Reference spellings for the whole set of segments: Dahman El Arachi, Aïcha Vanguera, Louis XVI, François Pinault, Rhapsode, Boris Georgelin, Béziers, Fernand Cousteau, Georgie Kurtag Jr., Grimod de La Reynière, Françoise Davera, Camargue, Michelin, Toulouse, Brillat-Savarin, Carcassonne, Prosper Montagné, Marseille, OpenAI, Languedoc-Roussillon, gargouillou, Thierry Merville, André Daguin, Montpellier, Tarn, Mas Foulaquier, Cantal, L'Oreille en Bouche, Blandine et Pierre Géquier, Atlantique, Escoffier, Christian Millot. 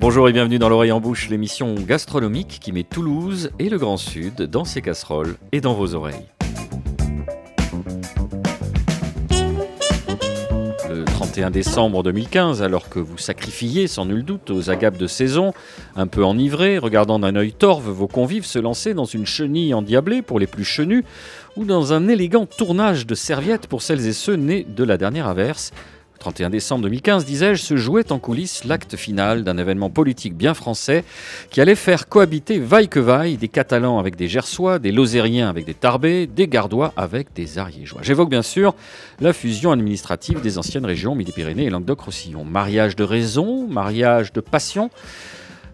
Bonjour et bienvenue dans l'Oreille en Bouche, l'émission gastronomique qui met Toulouse et le Grand Sud dans ses casseroles et dans vos oreilles. Le 31 décembre 2015, alors que vous sacrifiez sans nul doute aux agapes de saison, un peu enivrés, regardant d'un œil torve vos convives se lancer dans une chenille endiablée pour les plus chenus ou dans un élégant tournage de serviettes pour celles et ceux nés de la dernière averse, 31 décembre 2015, disais-je, se jouait en coulisses l'acte final d'un événement politique bien français qui allait faire cohabiter vaille que vaille des Catalans avec des Gersois, des Lozériens avec des Tarbais, des Gardois avec des Ariégeois. J'évoque bien sûr la fusion administrative des anciennes régions Midi-Pyrénées et Languedoc-Roussillon. Mariage de raison, mariage de passion.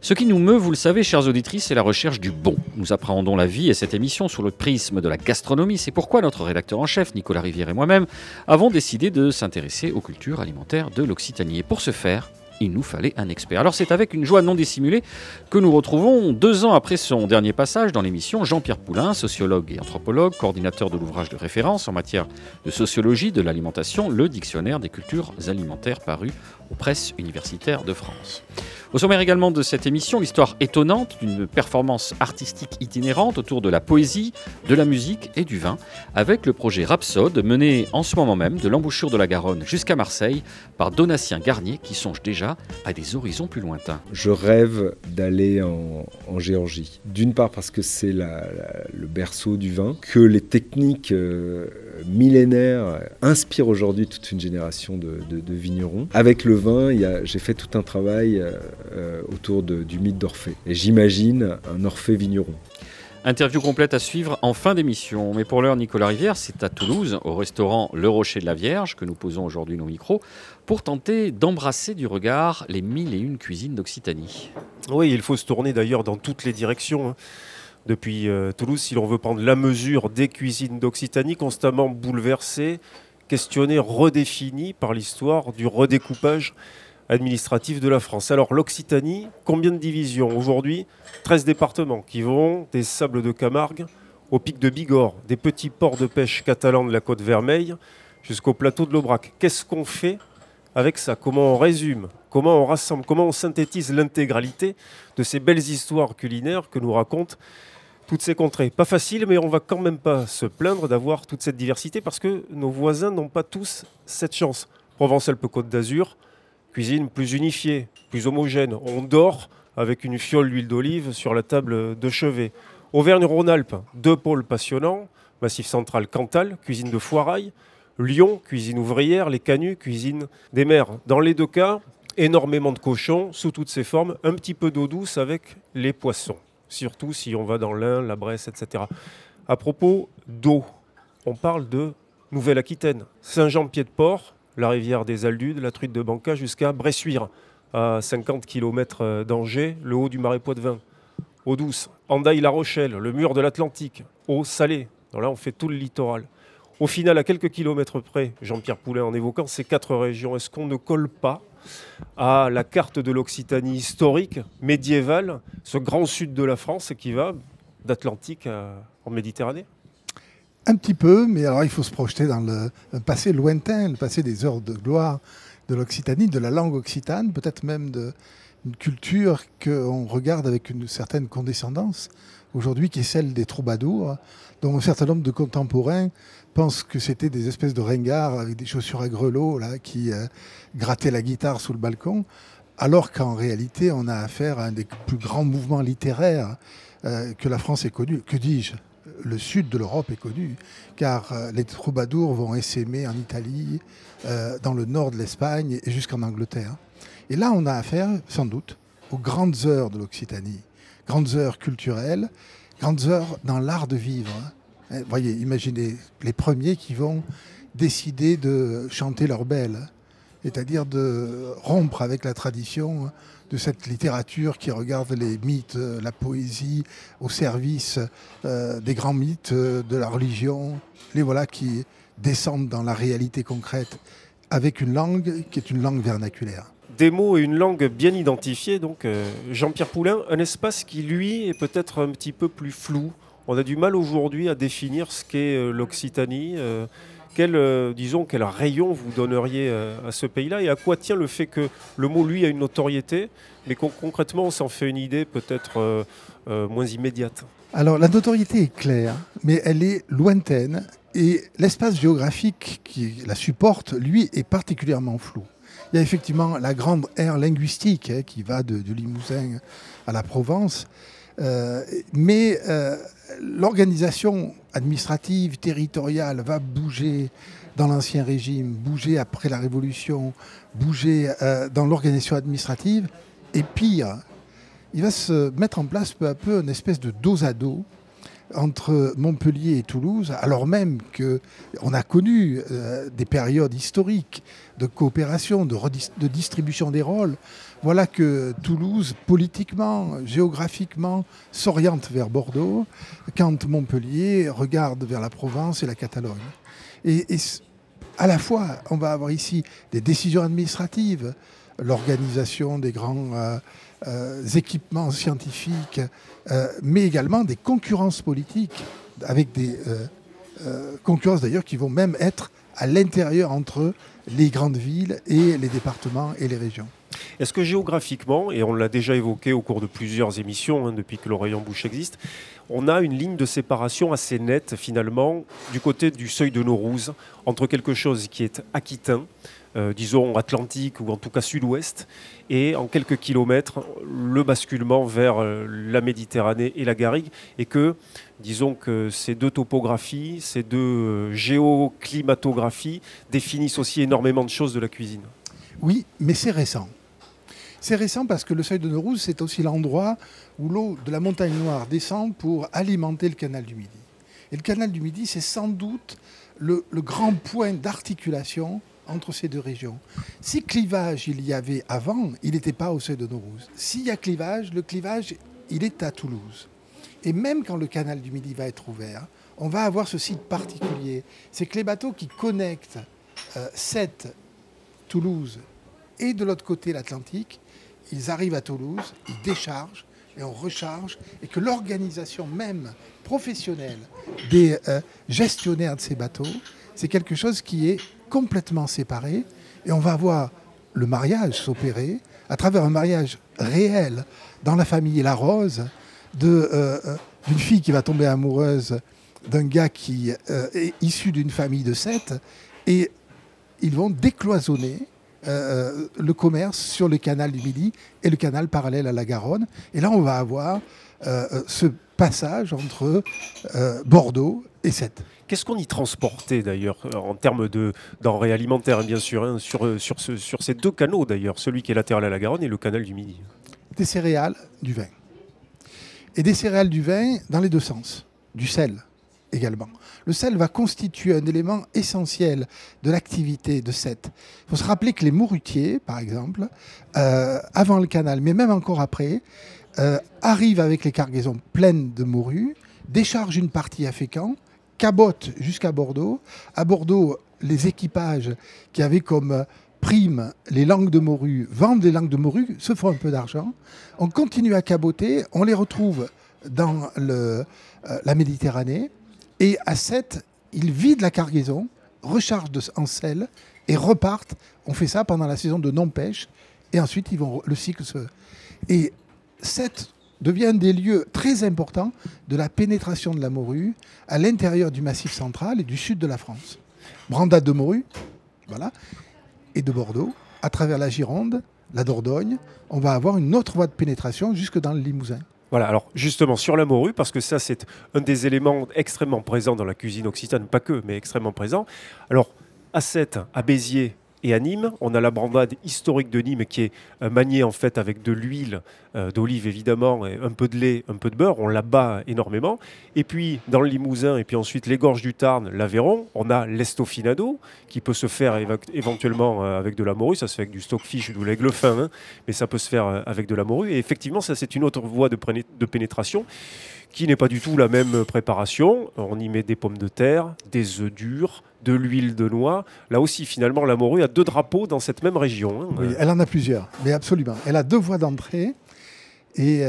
Ce qui nous meut, vous le savez, chères auditrices, c'est la recherche du bon. Nous appréhendons la vie et cette émission sous le prisme de la gastronomie. C'est pourquoi notre rédacteur en chef, Nicolas Rivière et moi-même, avons décidé de s'intéresser aux cultures alimentaires de l'Occitanie. Et pour ce faire, il nous fallait un expert. Alors c'est avec une joie non dissimulée que nous retrouvons, 2 ans après son dernier passage dans l'émission, Jean-Pierre Poulain, sociologue et anthropologue, coordinateur de l'ouvrage de référence en matière de sociologie de l'alimentation, le dictionnaire des cultures alimentaires paru aux presses universitaires de France. Au sommaire également de cette émission, l'histoire étonnante d'une performance artistique itinérante autour de la poésie, de la musique et du vin, avec le projet Rhapsode, mené en ce moment même de l'embouchure de la Garonne jusqu'à Marseille par Donatien Garnier, qui songe déjà à des horizons plus lointains. Je rêve d'aller en Géorgie, d'une part parce que c'est le berceau du vin, que les techniques millénaires inspirent aujourd'hui toute une génération de vignerons. Avec le vin, j'ai fait tout un travail autour du mythe d'Orphée. Et j'imagine un Orphée vigneron. Interview complète à suivre en fin d'émission. Mais pour l'heure, Nicolas Rivière, c'est à Toulouse, au restaurant Le Rocher de la Vierge, que nous posons aujourd'hui nos micros, pour tenter d'embrasser du regard les 1001 cuisines d'Occitanie. Oui, il faut se tourner d'ailleurs dans toutes les directions. Depuis Toulouse, si l'on veut prendre la mesure des cuisines d'Occitanie, constamment bouleversées, questionnées, redéfinies par l'histoire du redécoupage administratif de la France. Alors l'Occitanie, combien de divisions aujourd'hui ? 13 départements qui vont des Sables de Camargue au pic de Bigorre, des petits ports de pêche catalans de la Côte Vermeille jusqu'au plateau de l'Aubrac. Qu'est-ce qu'on fait avec ça ? Comment on résume ? Comment on rassemble ? Comment on synthétise l'intégralité de ces belles histoires culinaires que nous racontent toutes ces contrées ? Pas facile, mais on ne va quand même pas se plaindre d'avoir toute cette diversité parce que nos voisins n'ont pas tous cette chance. Provence-Alpes-Côte d'Azur, cuisine plus unifiée, plus homogène. On dort avec une fiole d'huile d'olive sur la table de chevet. Auvergne-Rhône-Alpes, 2 pôles passionnants. Massif Central, Cantal, cuisine de foirail. Lyon, cuisine ouvrière. Les Canuts, cuisine des mers. Dans les 2 cas, énormément de cochons sous toutes ses formes. Un petit peu d'eau douce avec les poissons. Surtout si on va dans l'Ain, la Bresse, etc. À propos d'eau, on parle de Nouvelle-Aquitaine. Saint-Jean-Pied-de-Port, la rivière des Aldudes, la truite de Banca jusqu'à Bressuire, à 50 km d'Angers, le haut du marais Poitevin. Eau douce, Andaille-La Rochelle, le mur de l'Atlantique, eau salée. Alors là, on fait tout le littoral. Au final, à quelques kilomètres près, Jean-Pierre Poulain en évoquant ces 4 régions, est-ce qu'on ne colle pas à la carte de l'Occitanie historique, médiévale, ce grand sud de la France qui va d'Atlantique en Méditerranée ? Un petit peu, mais alors il faut se projeter dans le passé lointain, le passé des heures de gloire de l'Occitanie, de la langue occitane, peut-être même d'une culture qu'on regarde avec une certaine condescendance aujourd'hui, qui est celle des troubadours, dont un certain nombre de contemporains pensent que c'était des espèces de ringards avec des chaussures à grelots là, qui grattaient la guitare sous le balcon, alors qu'en réalité on a affaire à un des plus grands mouvements littéraires que la France ait connu. Que dis-je ? Le sud de l'Europe est connu, car les troubadours vont essaimer en Italie, dans le nord de l'Espagne et jusqu'en Angleterre. Et là, on a affaire, sans doute, aux grandes heures de l'Occitanie, grandes heures culturelles, grandes heures dans l'art de vivre. Hein. Voyez, imaginez les premiers qui vont décider de chanter leur belle, c'est-à-dire de rompre avec la tradition de cette littérature qui regarde les mythes, la poésie, au service des grands mythes de la religion. Les voilà qui descendent dans la réalité concrète avec une langue qui est une langue vernaculaire. Des mots et une langue bien identifiée. Donc Jean-Pierre Poulain, un espace qui, lui, est peut-être un petit peu plus flou. On a du mal aujourd'hui à définir ce qu'est l'Occitanie, Quel rayon vous donneriez à ce pays-là, et à quoi tient le fait que le mot, lui, a une notoriété, mais concrètement, on s'en fait une idée peut-être moins immédiate? Alors, la notoriété est claire, mais elle est lointaine, et l'espace géographique qui la supporte, lui, est particulièrement flou. Il y a effectivement la grande aire linguistique qui va du Limousin à la Provence, mais l'organisation administrative, territoriale va bouger dans l'Ancien Régime, bouger après la Révolution, bouger dans l'organisation administrative. Et pire, il va se mettre en place peu à peu une espèce de dos à dos entre Montpellier et Toulouse, alors même qu'on a connu des périodes historiques de coopération, de distribution des rôles. Voilà que Toulouse, politiquement, géographiquement, s'oriente vers Bordeaux, quand Montpellier regarde vers la Provence et la Catalogne. Et à la fois, on va avoir ici des décisions administratives, l'organisation des grands équipements scientifiques, mais également des concurrences politiques, avec des concurrences d'ailleurs qui vont même être à l'intérieur entre les grandes villes et les départements et les régions. Est-ce que géographiquement, et on l'a déjà évoqué au cours de plusieurs émissions, depuis que le rayon bouche existe, on a une ligne de séparation assez nette finalement du côté du seuil de Naurouze entre quelque chose qui est aquitain, disons atlantique ou en tout cas sud-ouest, et en quelques kilomètres le basculement vers la Méditerranée et la garrigue, et que disons que ces deux topographies, ces deux géoclimatographies définissent aussi énormément de choses de la cuisine. Oui, mais c'est récent. C'est récent parce que le seuil de Naurouze, c'est aussi l'endroit où l'eau de la montagne noire descend pour alimenter le canal du Midi. Et le canal du Midi, c'est sans doute le grand point d'articulation entre ces deux régions. Si clivage il y avait avant, il n'était pas au seuil de Naurouze. S'il y a clivage, le clivage, il est à Toulouse. Et même quand le canal du Midi va être ouvert, on va avoir ce site particulier. C'est que les bateaux qui connectent Sète, Toulouse et de l'autre côté l'Atlantique, ils arrivent à Toulouse, ils déchargent et on recharge, et que l'organisation même professionnelle des gestionnaires de ces bateaux, c'est quelque chose qui est complètement séparé, et on va voir le mariage s'opérer à travers un mariage réel dans la famille La Rose, d'une fille qui va tomber amoureuse d'un gars qui est issu d'une famille de Sète, et ils vont décloisonner le commerce sur le canal du Midi et le canal parallèle à la Garonne. Et là, on va avoir ce passage entre Bordeaux et Sète. Qu'est-ce qu'on y transportait d'ailleurs en termes d'enrées alimentaires, bien sûr, sur ces deux canaux d'ailleurs, celui qui est latéral à la Garonne et le canal du Midi? Des céréales, du vin. Et des céréales, du vin dans les deux sens, du sel également. Le sel va constituer un élément essentiel de l'activité de Sète. Il faut se rappeler que les mourutiers, par exemple, avant le canal, mais même encore après, arrivent avec les cargaisons pleines de morue, déchargent une partie à Fécamp, cabotent jusqu'à Bordeaux. À Bordeaux, les équipages qui avaient comme prime les langues de morue, vendent les langues de morue, se font un peu d'argent. On continue à caboter, on les retrouve dans la Méditerranée. Et à 7, ils vident la cargaison, rechargent en sel et repartent. On fait ça pendant la saison de non-pêche. Et ensuite, le cycle se... Et 7 devient un des lieux très importants de la pénétration de la morue à l'intérieur du Massif Central et du sud de la France. Brandade de morue, voilà, et de Bordeaux, à travers la Gironde, la Dordogne, on va avoir une autre voie de pénétration jusque dans le Limousin. Voilà, alors justement sur la morue, parce que ça c'est un des éléments extrêmement présents dans la cuisine occitane, pas que, mais extrêmement présent. Alors à Sète, à Béziers et à Nîmes, on a la brandade historique de Nîmes qui est maniée en fait avec de l'huile d'olive évidemment, et un peu de lait, un peu de beurre, on la bat énormément. Et puis dans le Limousin, et puis ensuite les gorges du Tarn, l'Aveyron, on a l'estofinado qui peut se faire éventuellement avec de la morue, ça se fait avec du stockfish ou de l'aigle fin, mais ça peut se faire avec de la morue. Et effectivement, ça c'est une autre voie de pénétration qui n'est pas du tout la même préparation. On y met des pommes de terre, des œufs durs, de l'huile de noix. Là aussi, finalement, la morue a deux drapeaux dans cette même région. Oui, elle en a plusieurs, mais absolument. Elle a deux voies d'entrée, et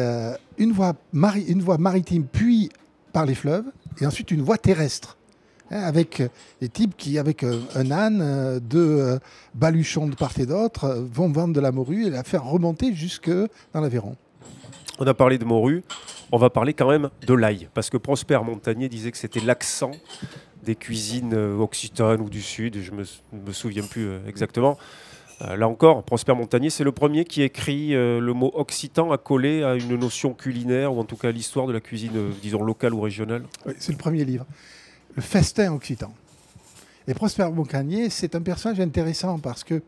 une voie maritime, puis par les fleuves, et ensuite une voie terrestre avec des types qui, avec un âne, deux baluchons de part et d'autre, vont vendre de la morue et la faire remonter jusque dans l'Aveyron. On a parlé de morue, on va parler quand même de l'ail, parce que Prosper Montagné disait que c'était l'accent des cuisines occitanes ou du Sud, je ne me souviens plus exactement. Là encore, Prosper Montagné, c'est le premier qui écrit le mot occitan accolé à une notion culinaire, ou en tout cas à l'histoire de la cuisine, disons, locale ou régionale. Oui, c'est le premier livre, le festin occitan. Et Prosper Montagné, c'est un personnage intéressant parce que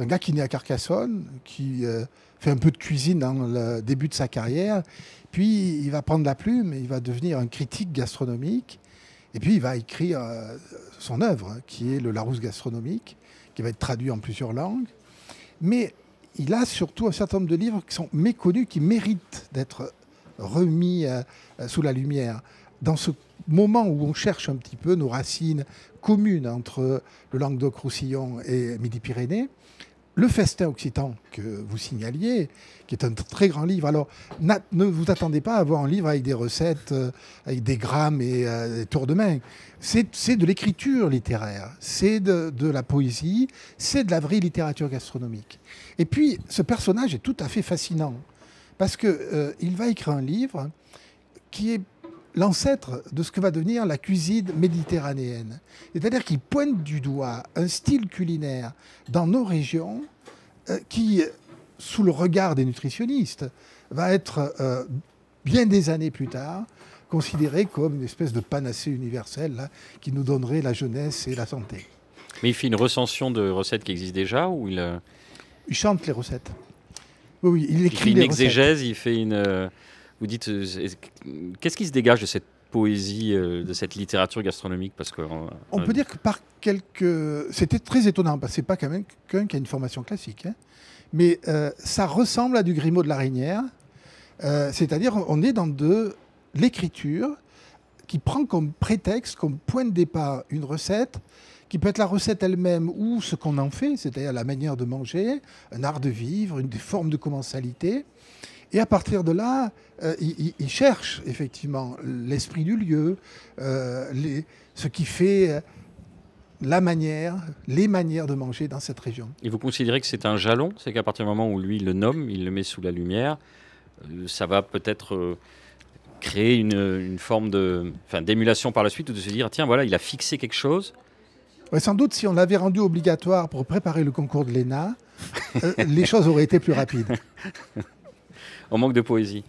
un gars qui naît à Carcassonne, qui fait un peu de cuisine dans le début de sa carrière, puis il va prendre la plume et il va devenir un critique gastronomique, et puis il va écrire son œuvre, qui est le Larousse gastronomique, qui va être traduit en plusieurs langues. Mais il a surtout un certain nombre de livres qui sont méconnus, qui méritent d'être remis sous la lumière. Dans ce moment où on cherche un petit peu nos racines communes entre le Languedoc-Roussillon et Midi-Pyrénées, le Festin occitan que vous signaliez, qui est un très grand livre. Alors, ne vous attendez pas à avoir un livre avec des recettes, avec des grammes et des tours de main. C'est de l'écriture littéraire, c'est de la poésie, c'est de la vraie littérature gastronomique. Et puis, ce personnage est tout à fait fascinant, parce qu'il va écrire un livre qui est l'ancêtre de ce que va devenir la cuisine méditerranéenne. C'est-à-dire qu'il pointe du doigt un style culinaire dans nos régions qui, sous le regard des nutritionnistes, va être, bien des années plus tard, considéré comme une espèce de panacée universelle là, qui nous donnerait la jeunesse et la santé. Mais il fait une recension de recettes qui existent déjà ou il chante les recettes. Oui, il écrit les recettes. Il fait une exégèse, il fait une... Vous dites, qu'est-ce qui se dégage de cette poésie, de cette littérature gastronomique ? Parce que on peut dire que par quelques... C'était très étonnant, parce que ce n'est pas quand même quelqu'un qui a une formation classique, hein. Mais ça ressemble à du Grimod de La Reynière, c'est-à-dire on est dans de l'écriture qui prend comme prétexte, comme point de départ, une recette, qui peut être la recette elle-même ou ce qu'on en fait, c'est-à-dire la manière de manger, un art de vivre, une des formes de commensalité. Et à partir de là, il cherche effectivement l'esprit du lieu, ce qui fait la manière, les manières de manger dans cette région. Et vous considérez que c'est un jalon ? C'est qu'à partir du moment où lui, il le nomme, il le met sous la lumière, ça va peut-être créer une forme d'émulation par la suite, ou de se dire, tiens, voilà, il a fixé quelque chose. Ouais, sans doute, si on l'avait rendu obligatoire pour préparer le concours de l'ENA, les choses auraient été plus rapides. On manque de poésie.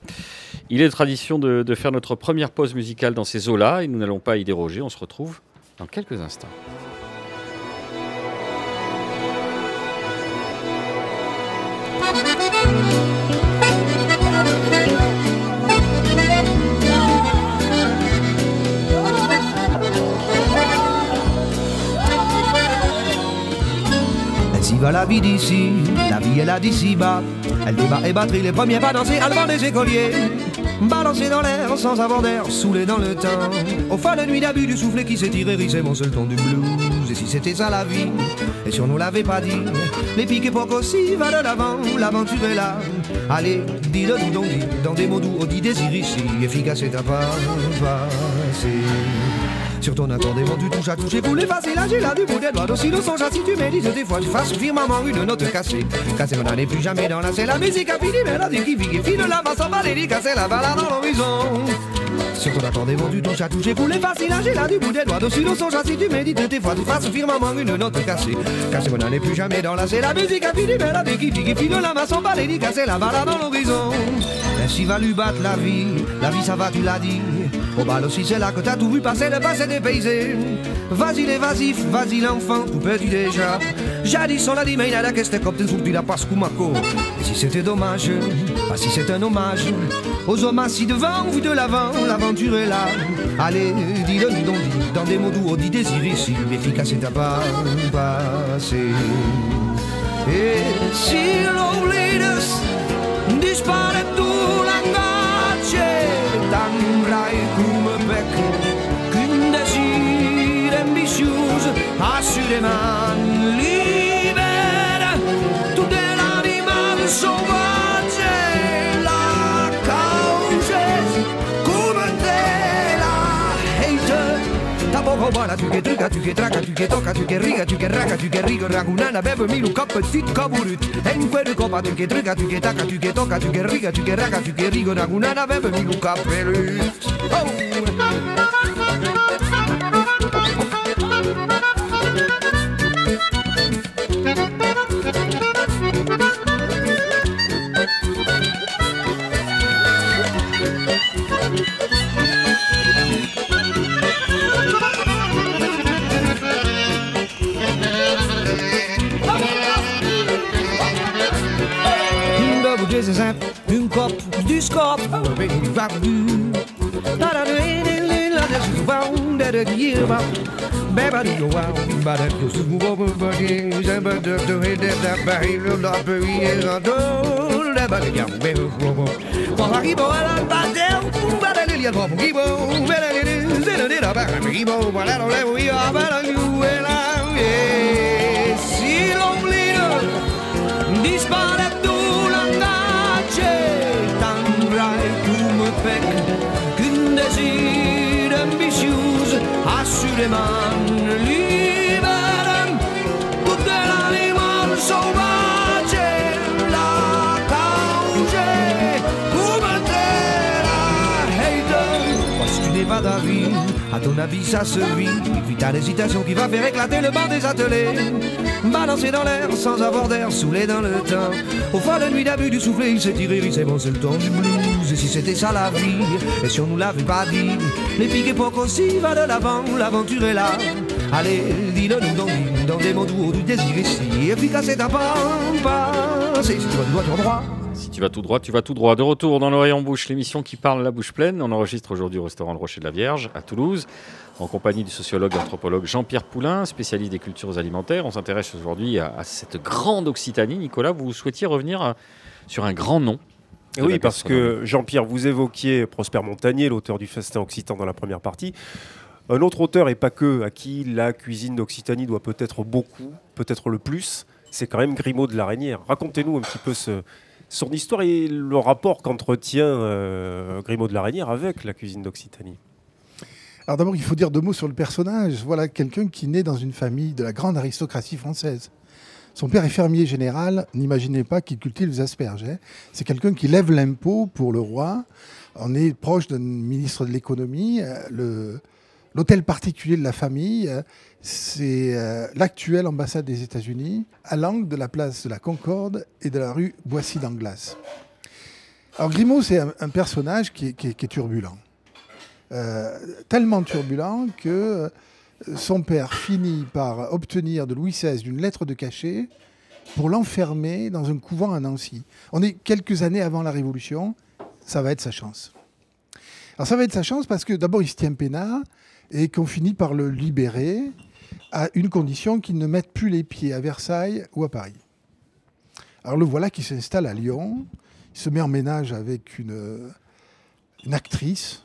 Il est de tradition de faire notre première pause musicale dans ces eaux-là et nous n'allons pas y déroger. On se retrouve dans quelques instants. Ainsi va la vie d'ici, la vie est là d'ici bas. Elle débat et batterie, les premiers pas danser à l'avant des écoliers. Balancés dans l'air, sans avoir d'air, saoulés dans le temps. Au fond de nuit d'abus du soufflet qui s'étirait, rissait mon seul ton du blues. Et si c'était ça la vie, et si on nous l'avait pas dit, les piques époques aussi, va de l'avant, l'aventure est là. Allez, dis-le nous donc, dis, dans des mots doux, on dit désir ici, efficace et à pas passer. Sur ton accordéon, tu touches à toucher pour l'effacer. Là, j'ai la du bout des doigts, d'aussi le son chat. Si tu médites des fois, tu fasses souffrir maman une note cassée. Cassée, on n'en est plus jamais dans la selle. La musique a fini, mais la vie qui vit, qui file la masse en bas, dédicacée, la balade dans l'horizon. Sur ton accordéon, tu touches à toucher pour l'effacer. Là, j'ai la du bout des doigts, d'aussi le son chat. Si tu médites des fois, tu fasses souffrir maman une note cassée. Cassée, on n'en est plus jamais dans la selle. La musique a fini, mais la vie qui vit, qui file la masse en bas, dédicacée, la balade dans l'horizon. Ainsi va lui battre la vie ça va, tu l'as dit. Au bal aussi, c'est là que t'as tout vu passer, le passé dépaysé. Vas-y l'évasif, vas-y l'enfant, tout petit déjà. Jadis on l'a dit, mais il a la caisse, t'es copte, aujourd'hui la passe Kumako. Et si c'était dommage, pas si c'est un hommage, aux hommes assis devant ou de l'avant, l'aventure est là. Allez, dis-le nous donc, dis, dans des mots doux, on dit désir ici, efficace et à pas passer. Et si l'oblidus disparaît tout l'engage, t'embrai comme un bec, qu'une désir ambitieuse, assurément libère, tout est l'animal sauvage, la cause, comme t'es la haine, ta boca, la Si l'ombrino disparaît dans la nature, t'endrai comme un pec, qu'une désir ambitieuse, assurément libère, pour de l'animal sauvage, la causer, pour mettre la haine. Parce que tu n'es pas d'avis, à ton avis ça se vit. T'as l'hésitation qui va faire éclater le banc des attelés, balancé dans l'air sans avoir d'air, saoulé dans le temps. Au fond de nuit d'abus du soufflet, il s'est tiré, il s'est avancé le temps du blues. Et si c'était ça la vie, et si on nous l'avait pas dit, l'épique époque aussi va de l'avant, l'aventure est là. Allez, dis-le-nous dans des mots doux, du désir ici, efficace et ta pampa. C'est si tu vas tout droit, tu vas droit. Si tu vas tout droit, tu vas tout droit. De retour dans l'oreille en bouche, l'émission qui parle la bouche pleine. On enregistre aujourd'hui au restaurant Le Rocher de la Vierge, à Toulouse, en compagnie du sociologue et anthropologue Jean-Pierre Poulain, spécialiste des cultures alimentaires. On s'intéresse aujourd'hui à cette grande Occitanie. Nicolas, vous souhaitiez revenir sur un grand nom. Oui, parce que Jean-Pierre, vous évoquiez Prosper Montagné, l'auteur du Festin occitan dans la première partie. Un autre auteur, et pas que, à qui la cuisine d'Occitanie doit peut-être beaucoup, peut-être le plus, c'est quand même Grimod de La Reynière. Racontez-nous un petit peu son histoire et le rapport qu'entretient Grimod de La Reynière avec la cuisine d'Occitanie. Alors d'abord, il faut dire deux mots sur le personnage. Voilà quelqu'un qui naît dans une famille de la grande aristocratie française. Son père est fermier général, n'imaginez pas qu'il cultive les asperges. Hein. C'est quelqu'un qui lève l'impôt pour le roi. On est proche d'un ministre de l'économie. L'hôtel particulier de la famille, c'est l'actuelle ambassade des États-Unis, à l'angle de la place de la Concorde et de la rue Boissy-d'Anglas. Alors Grimaud, c'est un personnage qui est turbulent. Tellement turbulent que son père finit par obtenir de Louis XVI une lettre de cachet pour l'enfermer dans un couvent à Nancy. On est quelques années avant la Révolution, ça va être sa chance. Alors ça va être sa chance parce que d'abord il se tient peinard et qu'on finit par le libérer à une condition qu'il ne mette plus les pieds à Versailles ou à Paris. Alors le voilà qui s'installe à Lyon, il se met en ménage avec une actrice,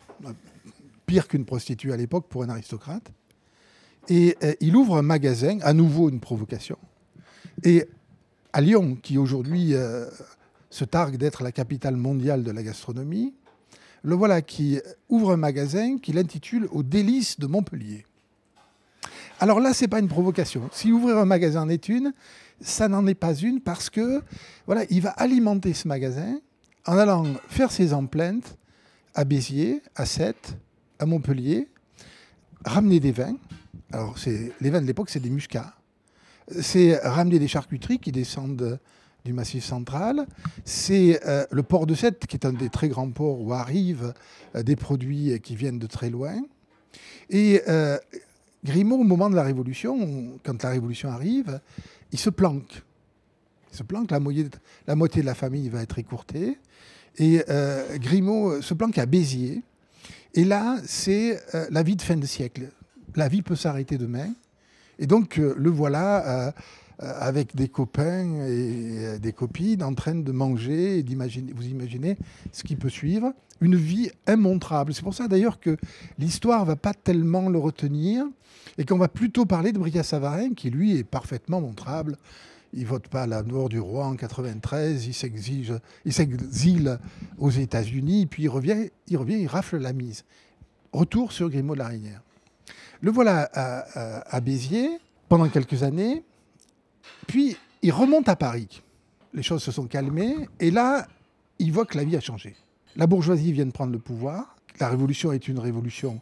pire qu'une prostituée à l'époque pour un aristocrate. Et il ouvre un magasin, à nouveau une provocation. Et à Lyon, qui aujourd'hui se targue d'être la capitale mondiale de la gastronomie, le voilà qui ouvre un magasin qu'il intitule « Aux délices de Montpellier ». Alors là, ce n'est pas une provocation. Si ouvrir un magasin en est une, ça n'en est pas une parce que voilà, il va alimenter ce magasin en allant faire ses empleintes à Béziers, à Sète, à Montpellier, ramener des vins. Alors, les vins de l'époque, c'est des muscats. C'est ramener des charcuteries qui descendent du Massif Central. C'est le port de Sète, qui est un des très grands ports où arrivent des produits qui viennent de très loin. Et Grimaud, au moment de la Révolution, quand la Révolution arrive, il se planque. La moitié de la famille va être écourtée. Et Grimaud se planque à Béziers. Et là, c'est la vie de fin de siècle. La vie peut s'arrêter demain. Et donc, le voilà avec des copains et des copines en train de manger. Et d'imaginer, vous imaginez ce qui peut suivre. Une vie immontrable. C'est pour ça, d'ailleurs, que l'histoire ne va pas tellement le retenir et qu'on va plutôt parler de Brillat-Savarin, qui, lui, est parfaitement montrable. Il ne vote pas à la mort du roi en 1993, il s'exile aux États-Unis, puis il revient, il rafle la mise. Retour sur Grimod de La Reynière. Le voilà à Béziers pendant quelques années, puis il remonte à Paris. Les choses se sont calmées, et là, il voit que la vie a changé. La bourgeoisie vient de prendre le pouvoir. La révolution est une révolution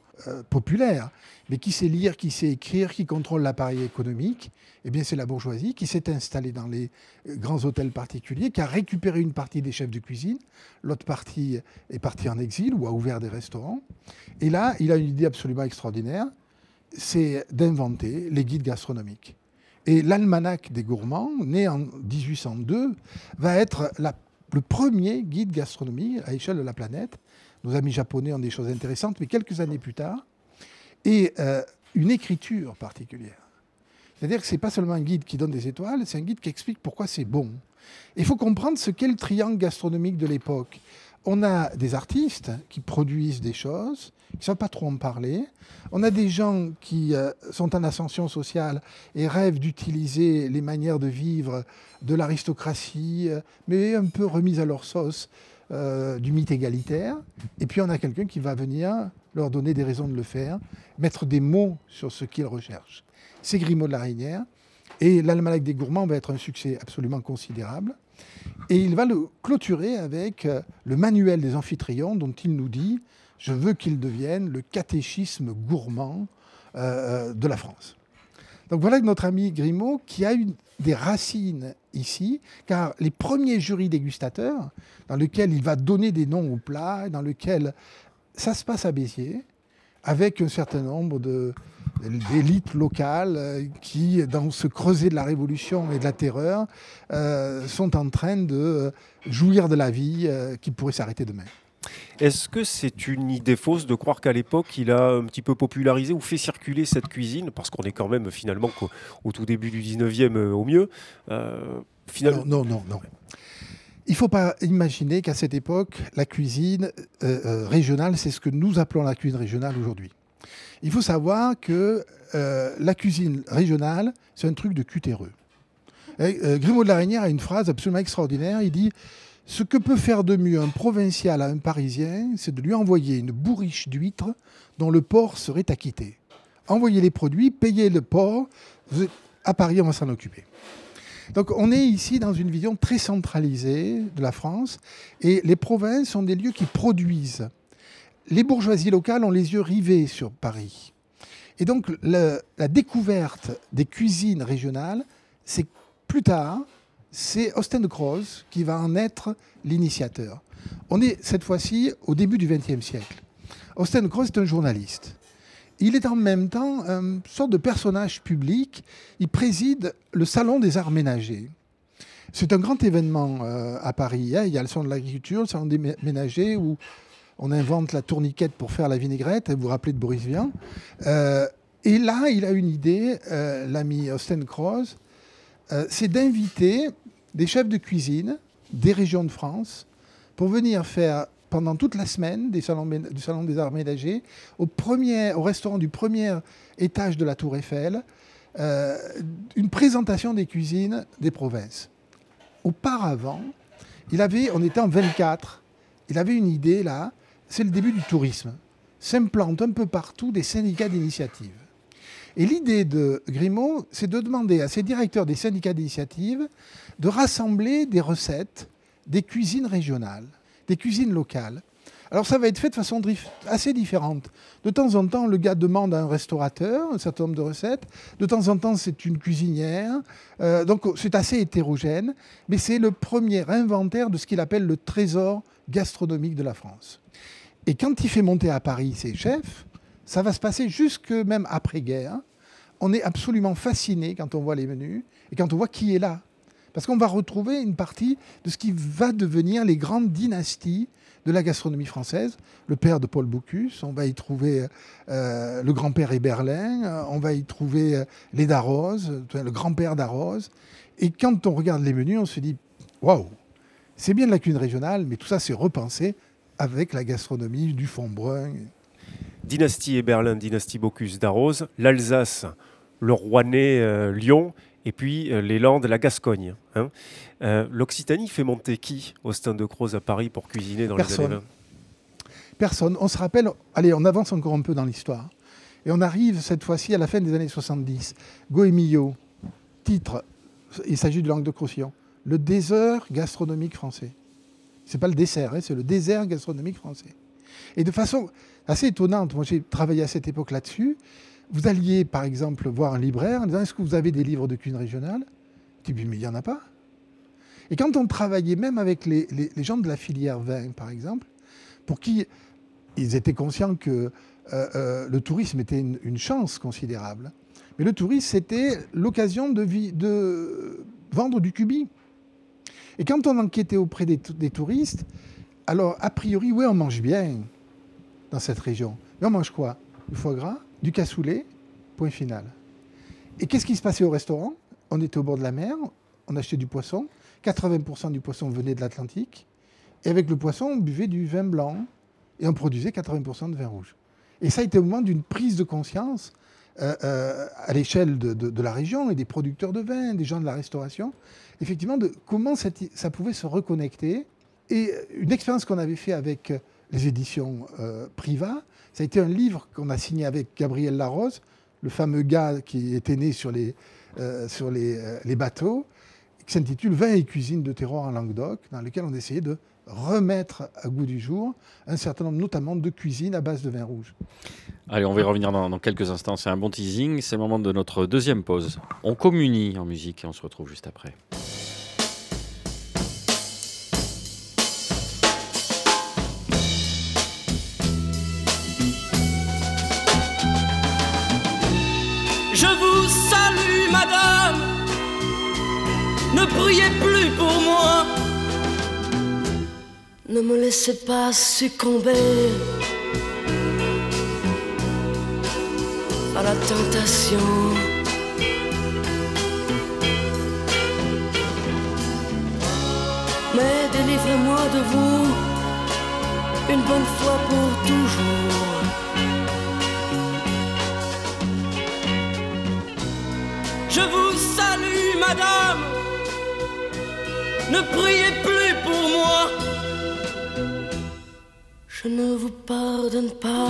populaire, mais qui sait lire, qui sait écrire, qui contrôle l'appareil économique, eh bien c'est la bourgeoisie qui s'est installée dans les grands hôtels particuliers, qui a récupéré une partie des chefs de cuisine, l'autre partie est partie en exil ou a ouvert des restaurants. Et là, il a une idée absolument extraordinaire, c'est d'inventer les guides gastronomiques. Et l'almanach des gourmands, né en 1802, va être le premier guide gastronomique à échelle de la planète. Nos amis japonais ont des choses intéressantes, mais quelques années plus tard, et une écriture particulière. C'est-à-dire que ce n'est pas seulement un guide qui donne des étoiles, c'est un guide qui explique pourquoi c'est bon. Il faut comprendre ce qu'est le triangle gastronomique de l'époque. On a des artistes qui produisent des choses, qui ne savent pas trop en parler. On a des gens qui sont en ascension sociale et rêvent d'utiliser les manières de vivre de l'aristocratie, mais un peu remises à leur sauce. Du mythe égalitaire, et puis on a quelqu'un qui va venir leur donner des raisons de le faire, mettre des mots sur ce qu'ils recherchent. C'est Grimod de La Reynière, et l'Almanach des gourmands va être un succès absolument considérable, et il va le clôturer avec le manuel des amphitryons dont il nous dit « Je veux qu'il devienne le catéchisme gourmand de la France ». Donc voilà que notre ami Grimod, qui a une, des racines ici, car les premiers jurys dégustateurs, dans lesquels il va donner des noms aux plats, dans lesquels ça se passe à Béziers, avec un certain nombre d'élites locales qui, dans ce creuset de la Révolution et de la Terreur, sont en train de jouir de la vie qui pourrait s'arrêter demain. Est-ce que c'est une idée fausse de croire qu'à l'époque, il a un petit peu popularisé ou fait circuler cette cuisine, parce qu'on est quand même finalement au tout début du 19e au mieux finalement... Non. Il ne faut pas imaginer qu'à cette époque, la cuisine régionale, c'est ce que nous appelons la cuisine régionale aujourd'hui. Il faut savoir que la cuisine régionale, c'est un truc de cutéreux. Grimod de La Reynière a une phrase absolument extraordinaire, il dit... Ce que peut faire de mieux un provincial à un Parisien, c'est de lui envoyer une bourriche d'huîtres dont le port serait acquitté. Envoyez les produits, payez le port, à Paris, on va s'en occuper. Donc on est ici dans une vision très centralisée de la France, et les provinces sont des lieux qui produisent. Les bourgeoisies locales ont les yeux rivés sur Paris. Et donc la découverte des cuisines régionales, c'est plus tard... C'est Austin Croze qui va en être l'initiateur. On est cette fois-ci au début du XXe siècle. Austin Croze est un journaliste. Il est en même temps une sorte de personnage public. Il préside le Salon des Arts Ménagers. C'est un grand événement à Paris. Il y a le Salon de l'Agriculture, le Salon des Ménagers, où on invente la tourniquette pour faire la vinaigrette. Vous vous rappelez de Boris Vian. Et là, il a une idée, l'ami Austin Croze, c'est d'inviter des chefs de cuisine des régions de France pour venir faire pendant toute la semaine du Salon des Arts Ménagers au restaurant du premier étage de la Tour Eiffel une présentation des cuisines des provinces. Auparavant, on était en 24, il avait une idée là, c'est le début du tourisme, s'implante un peu partout des syndicats d'initiative. Et l'idée de Grimod, c'est de demander à ses directeurs des syndicats d'initiative de rassembler des recettes, des cuisines régionales, des cuisines locales. Alors ça va être fait de façon assez différente. De temps en temps, le gars demande à un restaurateur un certain nombre de recettes. De temps en temps, c'est une cuisinière. Donc c'est assez hétérogène, mais c'est le premier inventaire de ce qu'il appelle le trésor gastronomique de la France. Et quand il fait monter à Paris ses chefs, ça va se passer jusque même après-guerre. On est absolument fasciné quand on voit les menus et quand on voit qui est là. Parce qu'on va retrouver une partie de ce qui va devenir les grandes dynasties de la gastronomie française. Le père de Paul Bocuse, on va y trouver le grand-père Héberlin, on va y trouver les Darroze, le grand-père Darroze. Et quand on regarde les menus, on se dit « Waouh, c'est bien de la cuisine régionale, mais tout ça c'est repensé avec la gastronomie du Font-Brun ». Dynastie Héberlin, dynastie Bocuse, Darroze, l'Alsace, le Rouennais, Lyon, et puis les Landes, la Gascogne. Hein. L'Occitanie fait monter qui, Austin Croze, à Paris pour cuisiner dans les années 20 ? Personne. On se rappelle, allez, on avance encore un peu dans l'histoire. Et on arrive cette fois-ci à la fin des années 70. Goemio, titre, il s'agit du Languedoc-Roussillon, le désert gastronomique français. C'est pas le dessert, hein, c'est le désert gastronomique français. Et de façon assez étonnante, moi j'ai travaillé à cette époque là-dessus, vous alliez par exemple voir un libraire en disant « Est-ce que vous avez des livres de cuisine régionale ?» Tu dis « Mais il n'y en a pas. » Et quand on travaillait même avec les gens de la filière vin, par exemple, pour qui ils étaient conscients que le tourisme était une chance considérable, mais le tourisme, c'était l'occasion de vendre du cubi. Et quand on enquêtait auprès des touristes, alors a priori, oui, on mange bien dans cette région. Mais on mange quoi? Du foie gras, du cassoulet, point final. Et qu'est-ce qui se passait au restaurant? On était au bord de la mer, on achetait du poisson, 80% du poisson venait de l'Atlantique, et avec le poisson, on buvait du vin blanc, et on produisait 80% de vin rouge. Et ça a été au moment d'une prise de conscience à l'échelle de la région, et des producteurs de vin, des gens de la restauration, effectivement, de comment ça pouvait se reconnecter. Et une expérience qu'on avait faite avec les éditions Privat, ça a été un livre qu'on a signé avec Gabriel Larose, le fameux gars qui était né sur les bateaux, qui s'intitule « Vin et cuisine de terroir en Languedoc », dans lequel on essayait de remettre à goût du jour un certain nombre, notamment, de cuisines à base de vin rouge. Allez, on va y revenir dans quelques instants. C'est un bon teasing, c'est le moment de notre deuxième pause. On communie en musique et on se retrouve juste après. Ne priez plus pour moi. Ne me laissez pas succomber à la tentation. Mais délivrez-moi de vous une bonne fois pour toujours. Je vous salue, madame. Ne priez plus pour moi. Je ne vous pardonne pas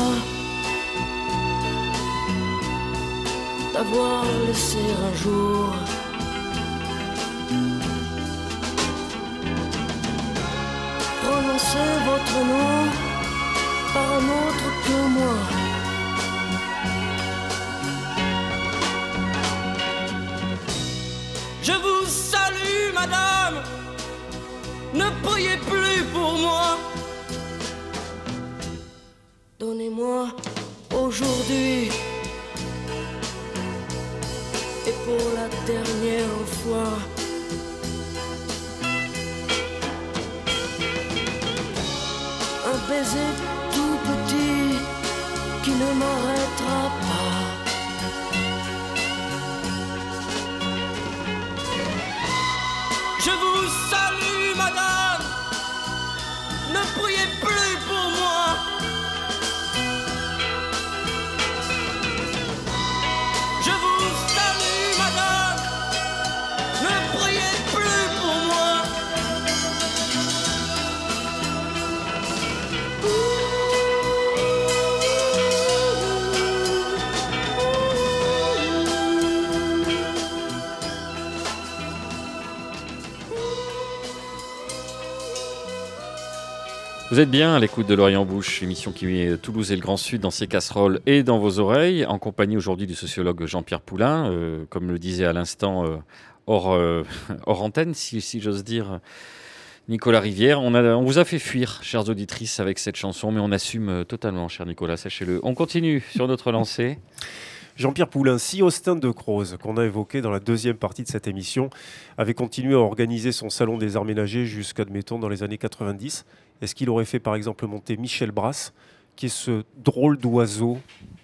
d'avoir laissé un jour prononcer votre nom par un autre que moi. Je vous salue, madame. Ne priez plus pour moi. Donnez-moi aujourd'hui et pour la dernière fois un baiser tout petit qui ne m'arrêtera pas. Je vous salue, madame, ne priez plus pour moi. Je vous salue, madame, ne priez plus pour moi. Vous êtes bien à l'écoute de L'Orient en Bouche, émission qui met Toulouse et le Grand Sud dans ses casseroles et dans vos oreilles, en compagnie aujourd'hui du sociologue Jean-Pierre Poulain, comme le disait à l'instant hors antenne, si j'ose dire, Nicolas Rivière. On vous a fait fuir, chères auditrices, avec cette chanson, mais on assume totalement, cher Nicolas, sachez-le. On continue sur notre lancée. Jean-Pierre Poulain, si Austin Croze, qu'on a évoqué dans la deuxième partie de cette émission, avait continué à organiser son salon des arts ménagers jusqu'admettons dans les années 90, est-ce qu'il aurait fait par exemple monter Michel Bras, qui est ce drôle d'oiseau,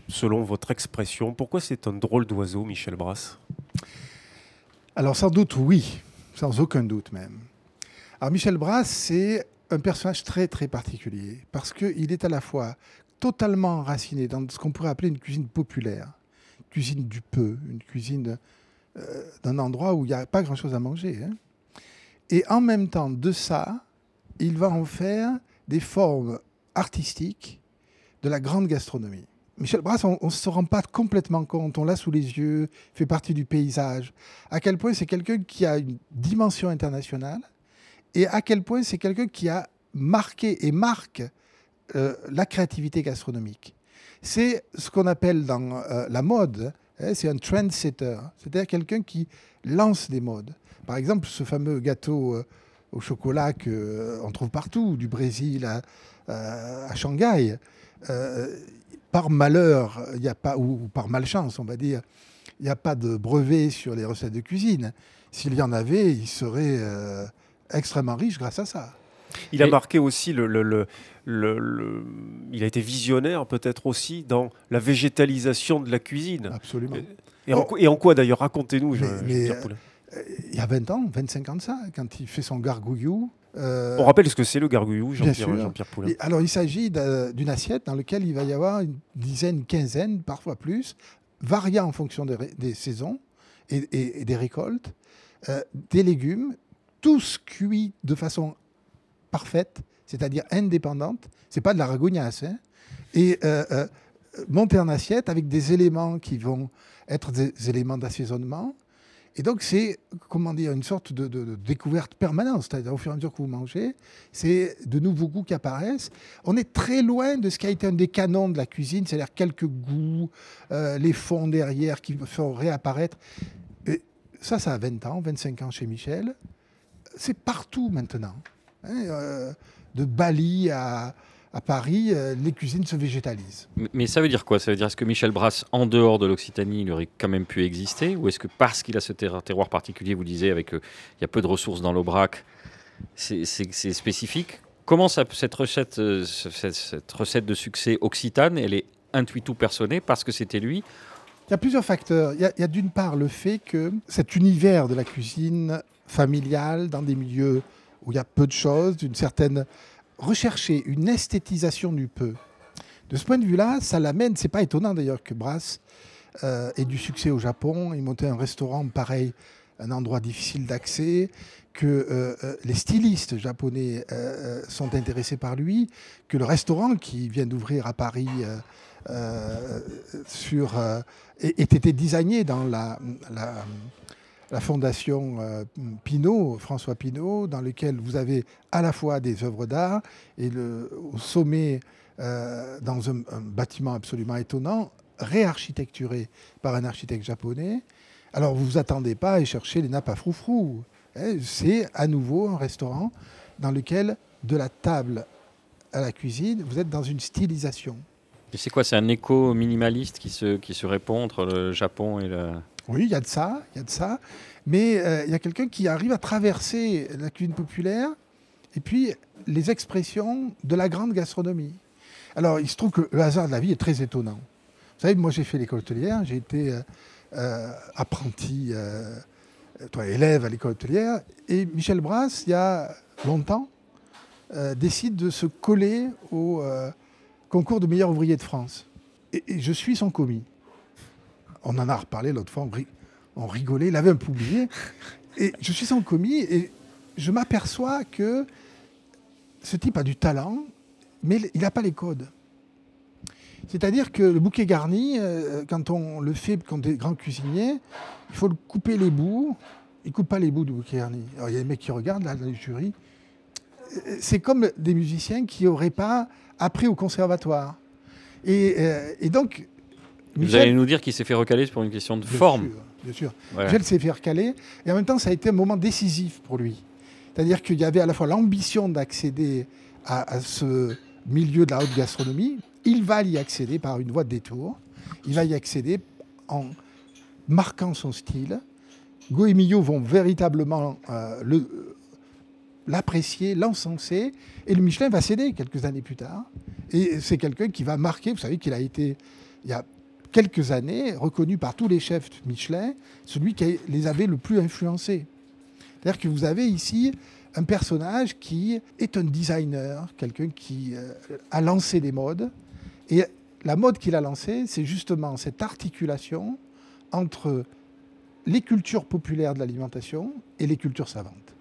selon votre expression? Pourquoi c'est un drôle d'oiseau, Michel Bras? Alors sans doute oui, sans aucun doute même. Alors Michel Bras, c'est un personnage très très particulier, parce qu'il est à la fois totalement enraciné dans ce qu'on pourrait appeler une cuisine populaire, cuisine du peu, une cuisine d'un endroit où il n'y a pas grand-chose à manger. Hein. Et en même temps de ça, il va en faire des formes artistiques de la grande gastronomie. Michel Bras, on ne se rend pas complètement compte, on l'a sous les yeux, fait partie du paysage. À quel point c'est quelqu'un qui a une dimension internationale et à quel point c'est quelqu'un qui a marqué et marque la créativité gastronomique. C'est ce qu'on appelle dans la mode, c'est un trendsetter, c'est-à-dire quelqu'un qui lance des modes. Par exemple, ce fameux gâteau au chocolat qu'on trouve partout, du Brésil à Shanghai. Par malheur, il n'y a pas, ou par malchance, on va dire, il n'y a pas de brevet sur les recettes de cuisine. S'il y en avait, il serait extrêmement riche grâce à ça. Il a marqué aussi, il a été visionnaire peut-être aussi dans la végétalisation de la cuisine. Absolument. Et en quoi d'ailleurs ? Racontez-nous, Jean-Pierre Poulain. Il y a 20 ans, 25 ans de ça, quand il fait son gargouillou. On rappelle ce que c'est le gargouillou, Jean-Pierre Poulain. Alors, il s'agit d'une assiette dans laquelle il va y avoir une dizaine, quinzaine, parfois plus, variant en fonction des saisons et des récoltes, des légumes, tous cuits de façon parfaite, c'est-à-dire indépendante. Ce n'est pas de la ragognasse. Hein. Et monter en assiette avec des éléments qui vont être des éléments d'assaisonnement. Et donc, c'est, comment dire, une sorte de découverte permanente. C'est-à-dire, au fur et à mesure que vous mangez, c'est de nouveaux goûts qui apparaissent. On est très loin de ce qui a été un des canons de la cuisine, c'est-à-dire quelques goûts, les fonds derrière qui font réapparaître. Et ça a 20 ans, 25 ans chez Michel. C'est partout maintenant. Hein, de Bali à Paris, les cuisines se végétalisent. Mais ça veut dire quoi ? Ça veut dire, est-ce que Michel Bras, en dehors de l'Occitanie, il aurait quand même pu exister ? Ou est-ce que parce qu'il a ce terroir particulier, vous disiez, avec il y a peu de ressources dans l'Aubrac, c'est spécifique ? Comment cette recette de succès occitane, elle est intuitu personnée parce que c'était lui ? Il y a plusieurs facteurs. Il y a d'une part le fait que cet univers de la cuisine familiale, dans des milieux où il y a peu de choses, d'une certaine... rechercher une esthétisation du peu. De ce point de vue-là, ça l'amène, c'est pas étonnant d'ailleurs que Bras ait du succès au Japon, il montait un restaurant pareil, un endroit difficile d'accès, que les stylistes japonais sont intéressés par lui, que le restaurant qui vient d'ouvrir à Paris ait été designé dans la fondation François Pinault, dans laquelle vous avez à la fois des œuvres d'art et au sommet, dans un bâtiment absolument étonnant, réarchitecturé par un architecte japonais. Alors vous ne vous attendez pas à chercher les nappes à froufrou. C'est à nouveau un restaurant dans lequel, de la table à la cuisine, vous êtes dans une stylisation. Et c'est quoi ? C'est un écho minimaliste qui se répond entre le Japon et le... Oui, il y a de ça. Mais il y a quelqu'un qui arrive à traverser la cuisine populaire et puis les expressions de la grande gastronomie. Alors, il se trouve que le hasard de la vie est très étonnant. Vous savez, moi, j'ai fait l'école hôtelière. J'ai été apprenti, élève à l'école hôtelière. Et Michel Bras, il y a longtemps, décide de se coller au concours de meilleur ouvrier de France. Et je suis son commis. On en a reparlé l'autre fois, on rigolait, il avait un publié. Et je suis son commis et je m'aperçois que ce type a du talent, mais il n'a pas les codes. C'est-à-dire que le bouquet garni, quand on le fait, quand on est grand cuisinier, il faut le couper les bouts. Il ne coupe pas les bouts du bouquet garni. Alors il y a des mecs qui regardent, là, dans le jury. C'est comme des musiciens qui n'auraient pas appris au conservatoire. Et donc... Michel, vous allez nous dire qu'il s'est fait recaler pour une question de forme. Bien sûr. Voilà. Michel s'est fait recaler. Et en même temps, ça a été un moment décisif pour lui. C'est-à-dire qu'il y avait à la fois l'ambition d'accéder à ce milieu de la haute gastronomie. Il va y accéder par une voie de détour. Il va y accéder en marquant son style. Go et Millau vont véritablement l'apprécier, l'encenser. Et le Michelin va céder quelques années plus tard. Et c'est quelqu'un qui va marquer. Vous savez qu'il a été... Il y a quelques années, reconnu par tous les chefs Michelin, celui qui les avait le plus influencés. C'est-à-dire que vous avez ici un personnage qui est un designer, quelqu'un qui a lancé des modes. Et la mode qu'il a lancée, c'est justement cette articulation entre les cultures populaires de l'alimentation et les cultures savantes.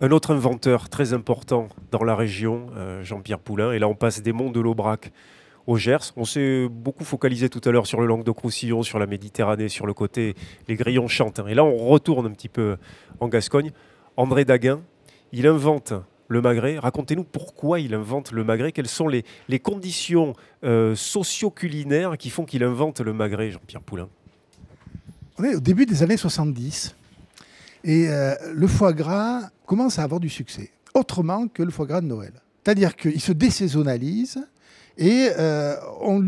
Un autre inventeur très important dans la région, Jean-Pierre Poulain, et là on passe des monts de l'Aubrac au Gers. On s'est beaucoup focalisé tout à l'heure sur le Languedoc-Roussillon, sur la Méditerranée, sur le côté, les grillons chantent. Et là, on retourne un petit peu en Gascogne. André Daguin, il invente le magret. Racontez-nous pourquoi il invente le magret. Quelles sont les conditions socio-culinaires qui font qu'il invente le magret, Jean-Pierre Poulain? On est au début des années 70 et le foie gras commence à avoir du succès, autrement que le foie gras de Noël. C'est-à-dire qu'il se désaisonnalise et on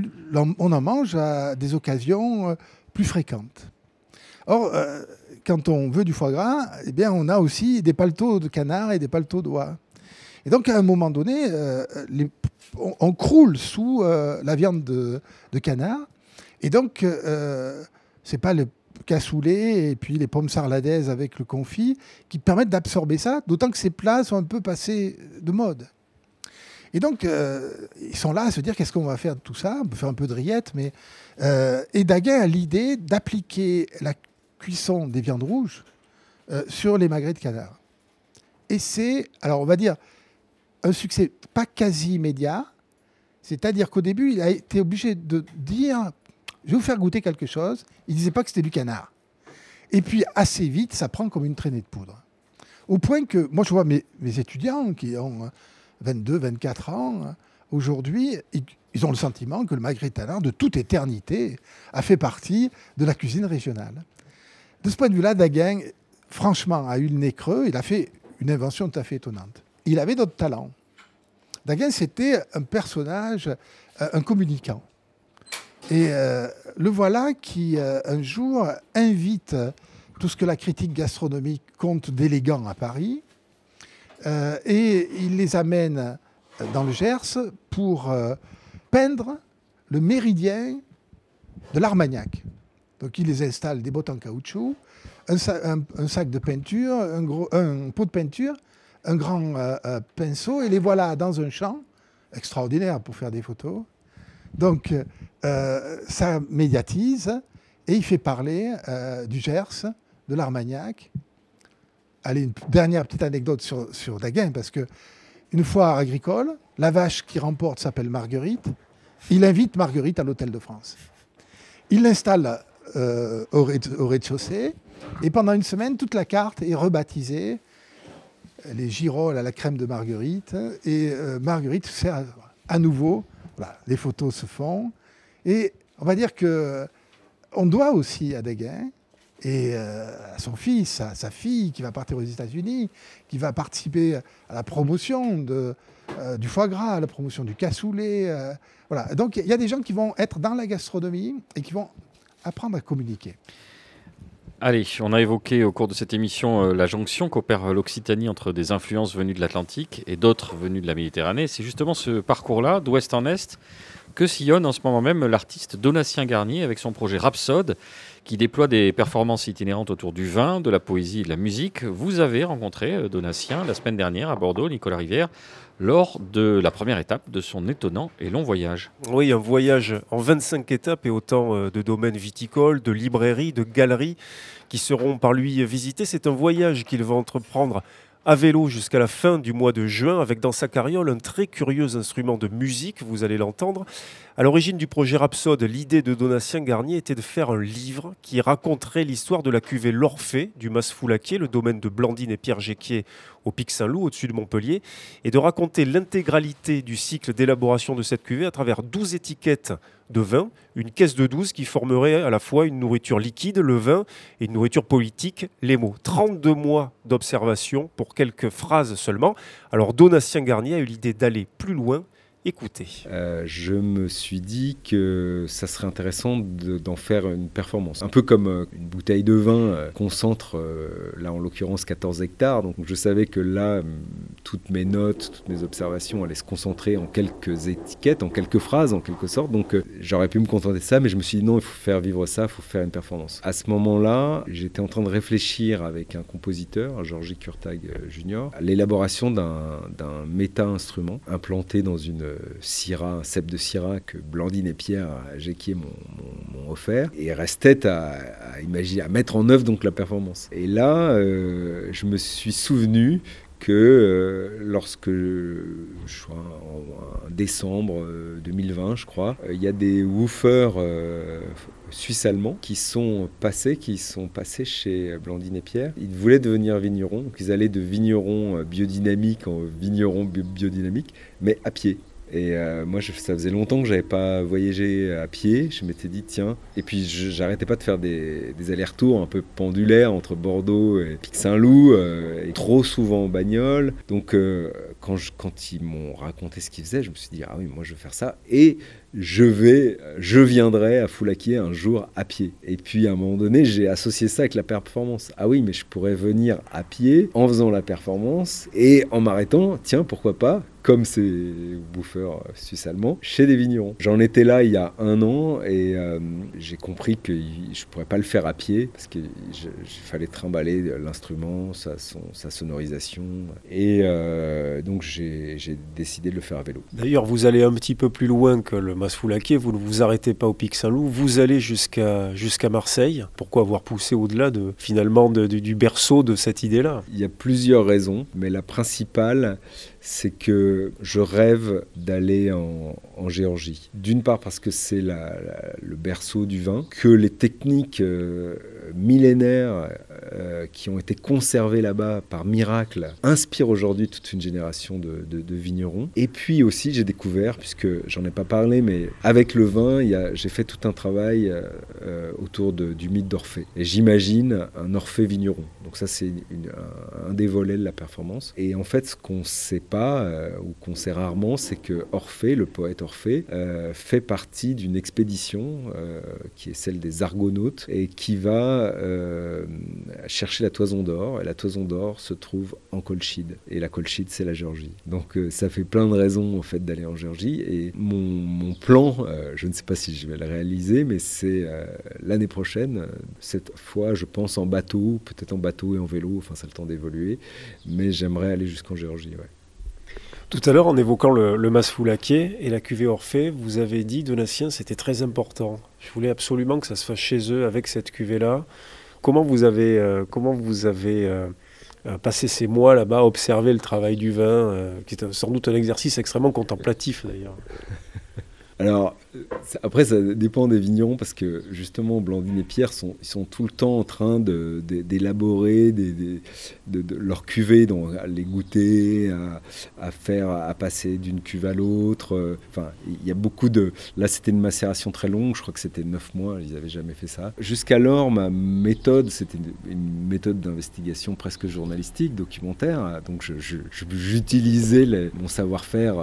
en mange à des occasions plus fréquentes. Or, quand on veut du foie gras, eh bien, on a aussi des paletos de canard et des paletos d'oie. Et donc, à un moment donné, on croule sous la viande de canard. Et donc, ce n'est pas le cassoulet et puis les pommes sarladaises avec le confit qui permettent d'absorber ça, d'autant que ces plats sont un peu passés de mode. Et donc, ils sont là à se dire qu'est-ce qu'on va faire de tout ça. On peut faire un peu de rillettes, mais... et Daguin a l'idée d'appliquer la cuisson des viandes rouges sur les magrets de canard. Et c'est, alors on va dire, un succès pas quasi immédiat. C'est-à-dire qu'au début, il a été obligé de dire... Je vais vous faire goûter quelque chose. Il ne disait pas que c'était du canard. Et puis, assez vite, ça prend comme une traînée de poudre. Au point que, moi, je vois mes étudiants qui ont 22, 24 ans, aujourd'hui, ils ont le sentiment que le magret de canard, de toute éternité, a fait partie de la cuisine régionale. De ce point de vue-là, Daguin, franchement, a eu le nez creux. Il a fait une invention tout à fait étonnante. Il avait d'autres talents. Daguin, c'était un personnage, un communicant. Et le voilà qui, un jour, invite tout ce que la critique gastronomique compte d'élégants à Paris. Et il les amène dans le Gers pour peindre le méridien de l'Armagnac. Donc il les installe des bottes en caoutchouc, un sac de peinture, un pot de peinture, un grand pinceau. Et les voilà dans un champ extraordinaire pour faire des photos. Donc... ça médiatise et il fait parler du Gers, de l'Armagnac. Allez, une dernière petite anecdote sur Daguin, parce qu'une foire agricole, la vache qui remporte s'appelle Marguerite. Il invite Marguerite à l'Hôtel de France. Il l'installe au rez-de-chaussée et pendant une semaine, toute la carte est rebaptisée. Les girolles à la crème de Marguerite et Marguerite sert à nouveau. Voilà, les photos se font. Et on va dire qu'on doit aussi à Daguin et à son fils, à sa fille qui va partir aux États-Unis, qui va participer à la promotion du foie gras, à la promotion du cassoulet. Voilà. Donc il y a des gens qui vont être dans la gastronomie et qui vont apprendre à communiquer. Allez, on a évoqué au cours de cette émission la jonction qu'opère l'Occitanie entre des influences venues de l'Atlantique et d'autres venues de la Méditerranée. C'est justement ce parcours-là, d'ouest en est, que sillonne en ce moment même l'artiste Donatien Garnier avec son projet Rhapsode, qui déploie des performances itinérantes autour du vin, de la poésie et de la musique. Vous avez rencontré Donatien la semaine dernière à Bordeaux, Nicolas Rivière, lors de la première étape de son étonnant et long voyage. Oui, un voyage en 25 étapes et autant de domaines viticoles, de librairies, de galeries qui seront par lui visités. C'est un voyage qu'il va entreprendre à vélo jusqu'à la fin du mois de juin, avec dans sa carriole un très curieux instrument de musique, vous allez l'entendre. À l'origine du projet Rhapsode, l'idée de Donatien Garnier était de faire un livre qui raconterait l'histoire de la cuvée l'Orphée du Mas Foulaquier, le domaine de Blandine et Pierre Géquier au Pic Saint-Loup, au-dessus de Montpellier, et de raconter l'intégralité du cycle d'élaboration de cette cuvée à travers 12 étiquettes de vin, une caisse de 12 qui formerait à la fois une nourriture liquide, le vin, et une nourriture politique, les mots. 32 mois d'observation pour quelques phrases seulement. Alors Donatien Garnier a eu l'idée d'aller plus loin. Écoutez. Je me suis dit que ça serait intéressant d'en faire une performance. Un peu comme une bouteille de vin concentre, là en l'occurrence 14 hectares. Donc je savais que là, toutes mes notes, toutes mes observations allaient se concentrer en quelques étiquettes, en quelques phrases en quelque sorte. Donc j'aurais pu me contenter de ça, mais je me suis dit non, il faut faire vivre ça, il faut faire une performance. À ce moment-là, j'étais en train de réfléchir avec un compositeur, Georgie Kurtag Jr., à l'élaboration d'un méta-instrument implanté dans une Syrah, un cep de Syrah que Blandine et Pierre Géquier m'ont offert, et restait à imaginer, à mettre en œuvre donc la performance. Et là, je me suis souvenu que lorsque je crois en décembre 2020, je crois, il y a des woofers suisse-allemands qui sont passés chez Blandine et Pierre. Ils voulaient devenir vignerons, donc ils allaient de vignerons biodynamiques en vignerons biodynamiques, mais à pied. Et moi, ça faisait longtemps que je n'avais pas voyagé à pied. Je m'étais dit, tiens. Et puis, j'arrêtais pas de faire des allers-retours un peu pendulaires entre Bordeaux et Pic Saint-Loup, et trop souvent en bagnole. Donc, quand ils m'ont raconté ce qu'ils faisaient, je me suis dit, ah oui, moi, je vais faire ça. Et je viendrai à Foulaquier un jour à pied. Et puis, à un moment donné, j'ai associé ça avec la performance. Ah oui, mais je pourrais venir à pied en faisant la performance et en m'arrêtant, tiens, pourquoi pas, comme ces bouffeurs suisse-allemands, chez des vignerons. J'en étais là il y a un an et j'ai compris que je ne pourrais pas le faire à pied parce qu'il fallait trimballer l'instrument, sa sonorisation. Et donc j'ai décidé de le faire à vélo. D'ailleurs, vous allez un petit peu plus loin que le Mas Foulaquier, vous ne vous arrêtez pas au Pic Saint-Loup, vous allez jusqu'à Marseille. Pourquoi avoir poussé au-delà du berceau de cette idée-là ? Il y a plusieurs raisons, mais la principale, c'est que je rêve d'aller en Géorgie. D'une part parce que c'est le berceau du vin, que les techniques millénaires qui ont été conservées là-bas par miracle inspirent aujourd'hui toute une génération de vignerons. Et puis aussi, j'ai découvert, puisque j'en ai pas parlé, mais avec le vin, j'ai fait tout un travail autour du mythe d'Orphée. Et j'imagine un Orphée vigneron. Donc ça, c'est un des volets de la performance. Et en fait, ce qu'on sait pas, ou qu'on sait rarement, c'est que Orphée, le poète Orphée, fait partie d'une expédition qui est celle des Argonautes et qui va chercher la toison d'or. Et la toison d'or se trouve en Colchide. Et la Colchide, c'est la Géorgie. Donc ça fait plein de raisons en fait, d'aller en Géorgie. Et mon plan, je ne sais pas si je vais le réaliser, mais c'est l'année prochaine. Cette fois, je pense en bateau, peut-être en bateau et en vélo. Enfin, ça a le temps d'évoluer. Mais j'aimerais aller jusqu'en Géorgie, ouais. Tout à l'heure, en évoquant le Mas Foulaquier et la cuvée Orphée, vous avez dit, Donatien, c'était très important. Je voulais absolument que ça se fasse chez eux avec cette cuvée-là. Comment vous avez passé ces mois là-bas à observer le travail du vin, qui est sans doute un exercice extrêmement contemplatif d'ailleurs. Alors, après, ça dépend des vignerons parce que, justement, Blandine et Pierre, ils sont tout le temps en train d'élaborer leur cuvée, donc à les goûter, à passer d'une cuve à l'autre. Enfin, il y a beaucoup de... Là, c'était une macération très longue. Je crois que c'était 9 mois. Ils n'avaient jamais fait ça. Jusqu'alors, ma méthode, c'était une méthode d'investigation presque journalistique, documentaire. Donc, j'utilisais mon savoir-faire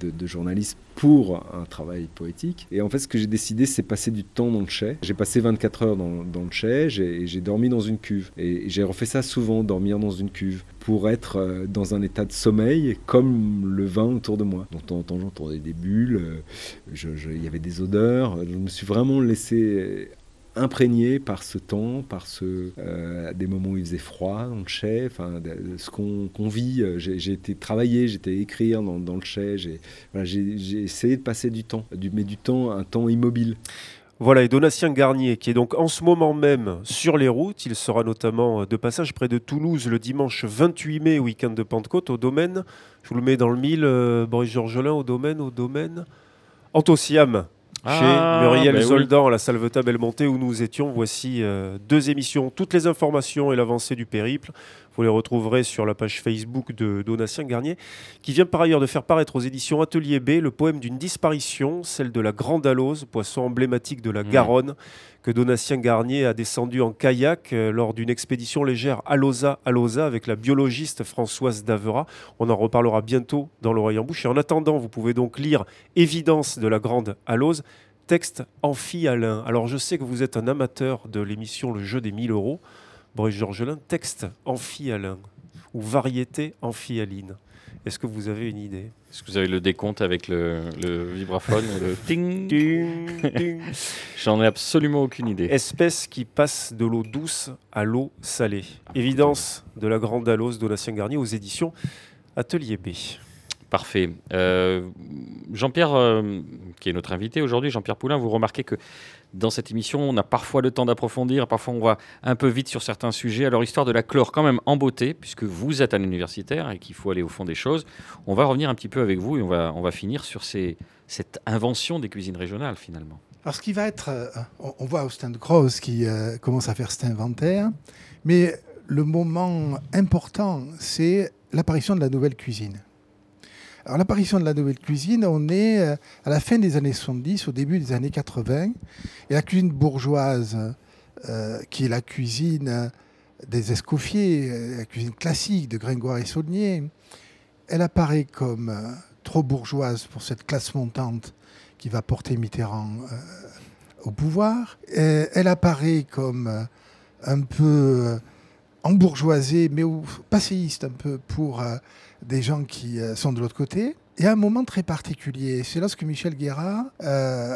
de journaliste pour un travail poétique. Et en fait, ce que j'ai décidé, c'est passer du temps dans le chai. J'ai passé 24 heures dans le chai, j'ai dormi dans une cuve. Et j'ai refait ça souvent, dormir dans une cuve, pour être dans un état de sommeil, comme le vin autour de moi. Donc, de temps en temps, j'entendais des bulles, il y avait des odeurs. Je me suis vraiment laissé imprégné par ce temps, à des moments où il faisait froid dans le chai, enfin, ce qu'on vit. J'ai été travailler, j'étais écrire dans le chai, j'ai essayé de passer du temps, un temps immobile. Voilà, et Donatien Garnier, qui est donc en ce moment même sur les routes. Il sera notamment de passage près de Toulouse le dimanche 28 mai, week-end de Pentecôte, au domaine, je vous le mets dans le mille, Boris Georgelin, au domaine, Antosiam. Chez Muriel Zoldan, oui. À la Salvetat Belmonté où nous étions. Voici 2 émissions. Toutes les informations et l'avancée du périple, vous les retrouverez sur la page Facebook de Donatien Garnier, qui vient par ailleurs de faire paraître aux éditions Atelier B le poème d'une disparition, celle de la Grande Alose, poisson emblématique de la Garonne, que Donatien Garnier a descendu en kayak lors d'une expédition légère Alauza avec la biologiste Françoise Davera. On en reparlera bientôt dans l'Oreille en Bouche. Et en attendant, vous pouvez donc lire Évidence de la Grande Alose, texte Amphi-Alain. Alors je sais que vous êtes un amateur de l'émission Le Jeu des 1000 €. Boris Georgelin, texte Amphi-Alain ou variété Amphi-Aline. Est-ce que vous avez une idée ? Est-ce que vous avez le décompte avec le vibraphone le ting, ting, ting. J'en ai absolument aucune idée. Espèce qui passe de l'eau douce à l'eau salée. Évidence de la Grande Alose, Donatien Garnier, aux éditions Atelier B. Parfait. Jean-Pierre, qui est notre invité aujourd'hui, Jean-Pierre Poulain, vous remarquez que dans cette émission, on a parfois le temps d'approfondir, parfois on va un peu vite sur certains sujets. Alors, histoire de la clore quand même en beauté, puisque vous êtes un universitaire et qu'il faut aller au fond des choses, on va revenir un petit peu avec vous et on va finir sur cette invention des cuisines régionales, finalement. Alors, ce qui va être... on voit Austin Croze qui commence à faire cet inventaire, mais le moment important, c'est l'apparition de la nouvelle cuisine. Alors, l'apparition de la nouvelle cuisine, on est à la fin des années 70, au début des années 80. Et la cuisine bourgeoise, qui est la cuisine des escoffiers, la cuisine classique de Gringoire et Saulnier, elle apparaît comme trop bourgeoise pour cette classe montante qui va porter Mitterrand au pouvoir. Et elle apparaît comme un peu embourgeoisée, mais passéiste un peu pour... des gens qui sont de l'autre côté. Il y a un moment très particulier. C'est lorsque Michel Guérard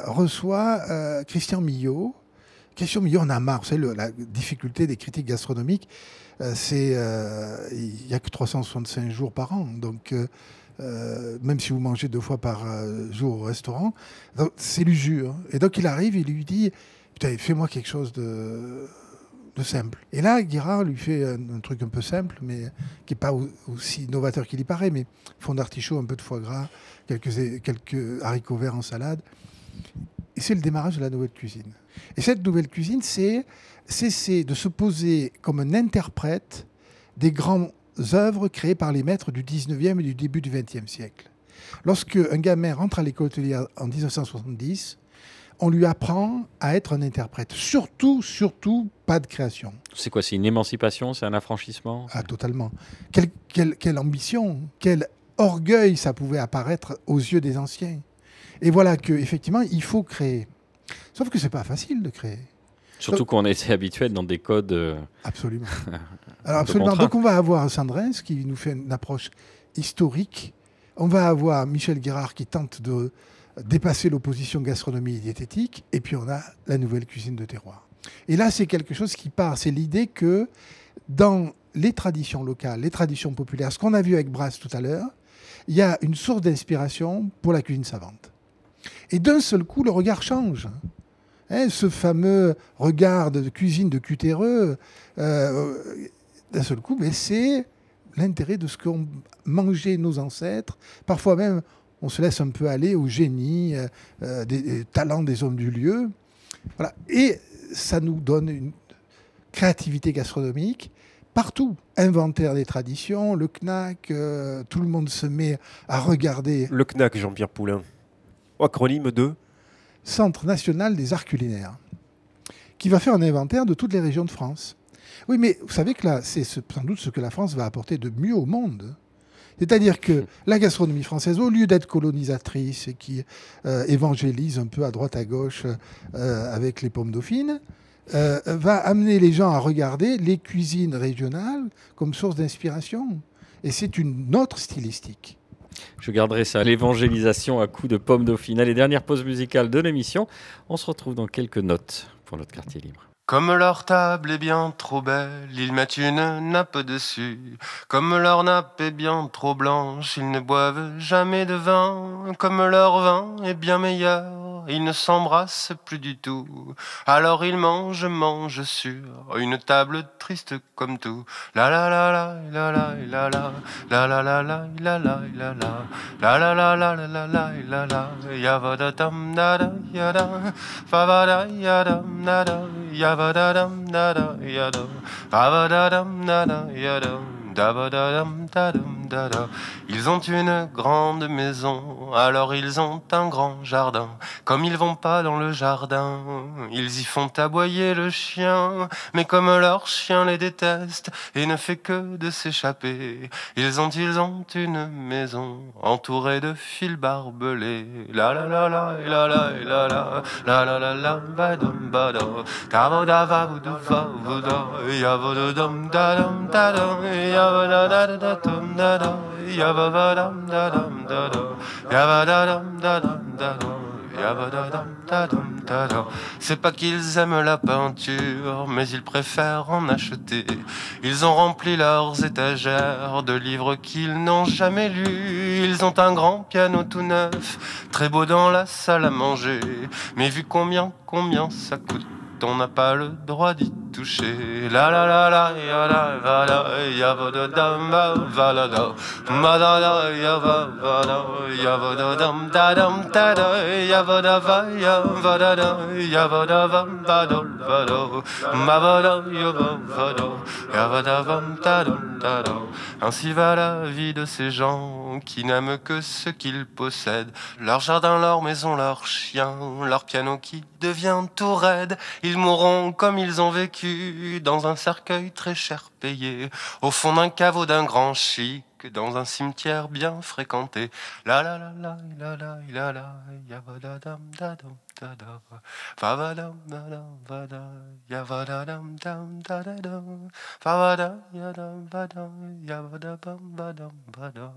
reçoit Christian Millot. Christian Millot en a marre. Vous savez, la difficulté des critiques gastronomiques, c'est il n'y a que 365 jours par an. Donc, même si vous mangez 2 fois par jour au restaurant, donc, c'est l'usure. Et donc, il arrive, il lui dit « Putain, fais-moi quelque chose de simple ». Et là, Guérard lui fait un truc un peu simple, mais qui n'est pas aussi novateur qu'il y paraît, mais fond d'artichaut, un peu de foie gras, quelques haricots verts en salade. Et c'est le démarrage de la nouvelle cuisine. Et cette nouvelle cuisine, c'est cesser de se poser comme un interprète des grandes œuvres créées par les maîtres du 19e et du début du 20e siècle. Lorsque un gamin rentre à l'école hôtelière en 1970, on lui apprend à être un interprète. Surtout, pas de création. C'est quoi ? C'est une émancipation ? C'est un affranchissement ? Ah, totalement. Quelle ambition, quel orgueil ça pouvait apparaître aux yeux des anciens. Et voilà qu'effectivement, il faut créer. Sauf que ce n'est pas facile de créer. Surtout qu'on a été habitué dans des codes... Absolument. Alors, absolument. Donc, on va avoir Sandrins qui nous fait une approche historique. On va avoir Michel Guérard qui tente de... dépasser l'opposition gastronomie et diététique, et puis on a la nouvelle cuisine de terroir. Et là, c'est quelque chose qui part, c'est l'idée que dans les traditions locales, les traditions populaires, ce qu'on a vu avec Bras tout à l'heure, il y a une source d'inspiration pour la cuisine savante. Et d'un seul coup, le regard change. Hein, ce fameux regard de cuisine de Cutéreux, d'un seul coup, mais c'est l'intérêt de ce qu'ont mangé nos ancêtres, parfois même... on se laisse un peu aller au génie, des talents des hommes du lieu. Voilà. Et ça nous donne une créativité gastronomique partout. Inventaire des traditions, le CNAC, tout le monde se met à regarder. Le CNAC, Jean-Pierre Poulain, acronyme de Centre National des Arts Culinaires, qui va faire un inventaire de toutes les régions de France. Oui, mais vous savez que là, c'est sans doute ce que la France va apporter de mieux au monde. C'est-à-dire que la gastronomie française, au lieu d'être colonisatrice et qui évangélise un peu à droite à gauche avec les pommes dauphines, va amener les gens à regarder les cuisines régionales comme source d'inspiration. Et c'est une autre stylistique. Je garderai ça, l'évangélisation à coups de pommes dauphines. Les dernières pauses musicales de l'émission. On se retrouve dans quelques notes pour notre quartier libre. Comme leur table est bien trop belle, ils mettent une nappe dessus. Comme leur nappe est bien trop blanche, ils ne boivent jamais de vin. Comme leur vin est bien meilleur, ils ne s'embrassent plus du tout. Alors ils mangent sur une table triste comme tout. La la la la la la la la la la la la la la la la la la la la la la yavadatam dada yada favada yadam dada yada Davadadam dada yada, davadadam dada yada, davadadam dadam dada. Ils ont une grande maison, alors ils ont un grand jardin. Comme ils vont pas dans le jardin, ils y font aboyer le chien. Mais comme leur chien les déteste et ne fait que de s'échapper, ils ont une maison entourée de fils barbelés. La la la la la la la la la la la badam badam. Tavoda vavoda vavoda yavodam dadam dadam yavodadadam dadam. Yavadam dadam dadam, yavadam dadam dadam, C'est pas qu'ils aiment la peinture, mais ils préfèrent en acheter. Ils ont rempli leurs étagères de livres qu'ils n'ont jamais lus. Ils ont un grand piano tout neuf, très beau dans la salle à manger. Mais vu combien ça coûte, on n'a pas le droit d'y toucher. La la la la ya la va la ya vododam va la la ya va la ya vododam dadam tada ya vodava ya vadada ya vodava vadol vado ma vada ya vado ya vadavam tadam tada. Ainsi va la vie de ces gens qui n'aiment que ce qu'ils possèdent, leur jardin, leur maison, leur chien, leur piano qui devient tout raide. Ils mourront comme ils ont vécu, dans un cercueil très cher payé, au fond d'un caveau d'un grand chic, dans un cimetière bien fréquenté. La la la la la la la la ya vadadam dadam dada favadam dadam vada ya vadadam dam dadam favada ya dam vada ya vadabam vadam vada.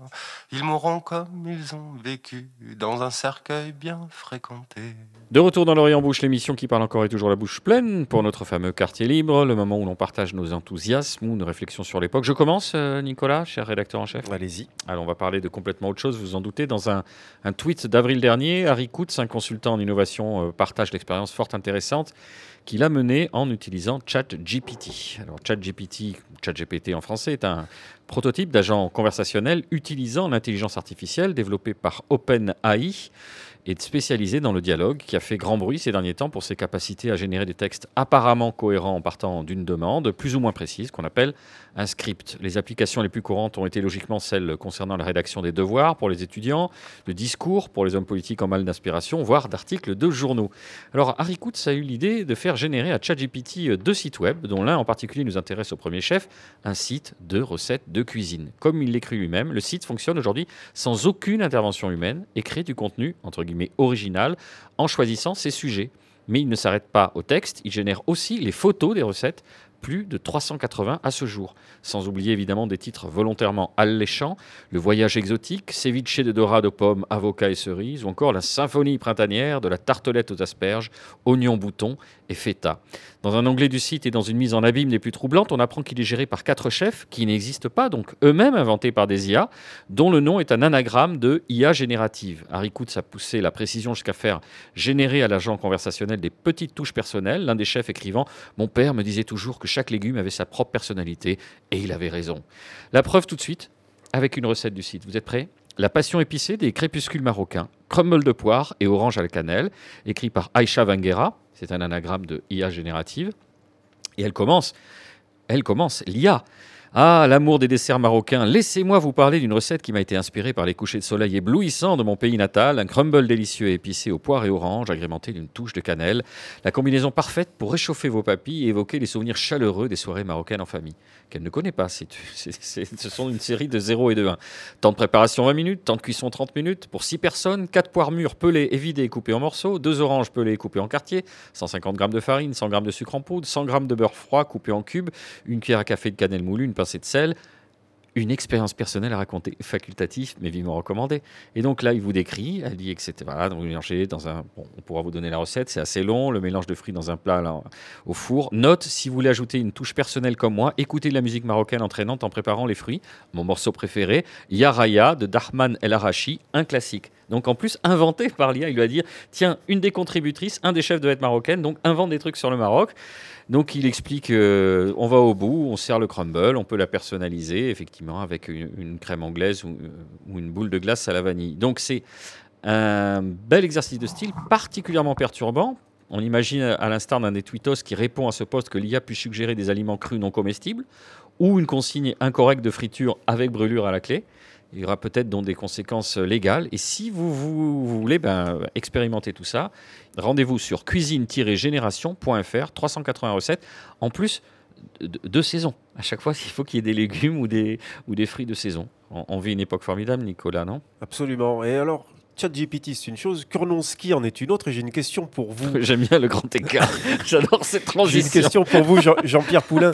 Ils mourront comme ils ont vécu, dans un cercueil bien fréquenté. De retour dans l'Orient Bouche, l'émission qui parle encore et toujours la bouche pleine pour notre fameux quartier libre, le moment où l'on partage nos enthousiasmes ou nos réflexions sur l'époque. Je commence, Nicolas, cher rédacteur en chef. Allez-y. Alors, on va parler de complètement autre chose, vous vous en doutez. Dans un tweet d'avril dernier, Harry Coutts, un consultant en innovation, partage l'expérience fort intéressante qu'il a menée en utilisant ChatGPT. Alors, ChatGPT en français, est un prototype d'agent conversationnel utilisant l'intelligence artificielle développée par OpenAI et spécialisé dans le dialogue, qui a fait grand bruit ces derniers temps pour ses capacités à générer des textes apparemment cohérents en partant d'une demande plus ou moins précise qu'on appelle un script. Les applications les plus courantes ont été logiquement celles concernant la rédaction des devoirs pour les étudiants, de discours pour les hommes politiques en mal d'inspiration, voire d'articles de journaux. Alors Harry Coutts a eu l'idée de faire générer à ChatGPT 2 sites web, dont l'un en particulier nous intéresse au premier chef, un site de recettes de cuisine. Comme il l'écrit lui-même, le site fonctionne aujourd'hui sans aucune intervention humaine et crée du contenu, entre guillemets, original, en choisissant ses sujets. Mais il ne s'arrête pas au texte, il génère aussi les photos des recettes, plus de 380 à ce jour. Sans oublier évidemment des titres volontairement alléchants, le voyage exotique, ceviche de dorade aux pommes, avocats et cerises, ou encore la symphonie printanière de la tartelette aux asperges, oignons boutons et feta. Dans un onglet du site et dans une mise en abîme des plus troublantes, on apprend qu'il est géré par 4 chefs qui n'existent pas, donc eux-mêmes inventés par des IA, dont le nom est un anagramme de IA générative. Harry Coutts a poussé la précision jusqu'à faire générer à l'agent conversationnel des petites touches personnelles, l'un des chefs écrivant « Mon père me disait toujours que chaque légume avait sa propre personnalité et il avait raison. » La preuve tout de suite avec une recette du site. Vous êtes prêts ? La passion épicée des crépuscules marocains, crumble de poire et orange à la cannelle, écrit par Aïcha Vanguera. C'est un anagramme de IA générative. Et elle commence, l'IA. Ah, l'amour des desserts marocains, laissez-moi vous parler d'une recette qui m'a été inspirée par les couchers de soleil éblouissants de mon pays natal, un crumble délicieux et épicé aux poires et oranges, agrémenté d'une touche de cannelle, la combinaison parfaite pour réchauffer vos papilles et évoquer les souvenirs chaleureux des soirées marocaines en famille, qu'elle ne connaît pas, ce sont une série de 0 et de 1. Temps de préparation 20 minutes, temps de cuisson 30 minutes, pour 6 personnes, 4 poires mûres pelées et vidées et coupées en morceaux, 2 oranges pelées et coupées en quartiers, 150 g de farine, 100 g de sucre en poudre, 100 g de beurre froid coupé en cubes, une cuillère à café de cannelle moulue, une pincée de sel, une expérience personnelle à raconter, facultatif mais vivement recommandé. Et donc là, il vous décrit, elle dit, etc. Voilà, donc vous mélangez dans un... Bon, on pourra vous donner la recette, c'est assez long, le mélange de fruits dans un plat là, au four. Note, si vous voulez ajouter une touche personnelle comme moi, écoutez de la musique marocaine entraînante en préparant les fruits. Mon morceau préféré, Yaraya de Dahman El Arachi, un classique. Donc en plus, inventé par l'IA, il lui a dit, tiens, une des contributrices, un des chefs doit être marocaine, donc invente des trucs sur le Maroc. Donc il explique, on va au bout, on sert le crumble, on peut la personnaliser, effectivement, avec une crème anglaise ou une boule de glace à la vanille. Donc c'est un bel exercice de style particulièrement perturbant. On imagine, à l'instar d'un des tweetos qui répond à ce poste, que l'IA puisse suggérer des aliments crus non comestibles ou une consigne incorrecte de friture avec brûlure à la clé. Il y aura peut-être donc des conséquences légales. Et si vous voulez expérimenter tout ça, rendez-vous sur cuisine-génération.fr, 380 recettes, en plus de saison. À chaque fois, il faut qu'il y ait des légumes ou des fruits de saison. On vit une époque formidable, Nicolas, non ? Absolument. Et alors, ChatGPT, c'est une chose, Kurnonski en est une autre, et j'ai une question pour vous. J'aime bien le grand écart, j'adore cette transition. J'ai une question pour vous, Jean-Pierre Poulain.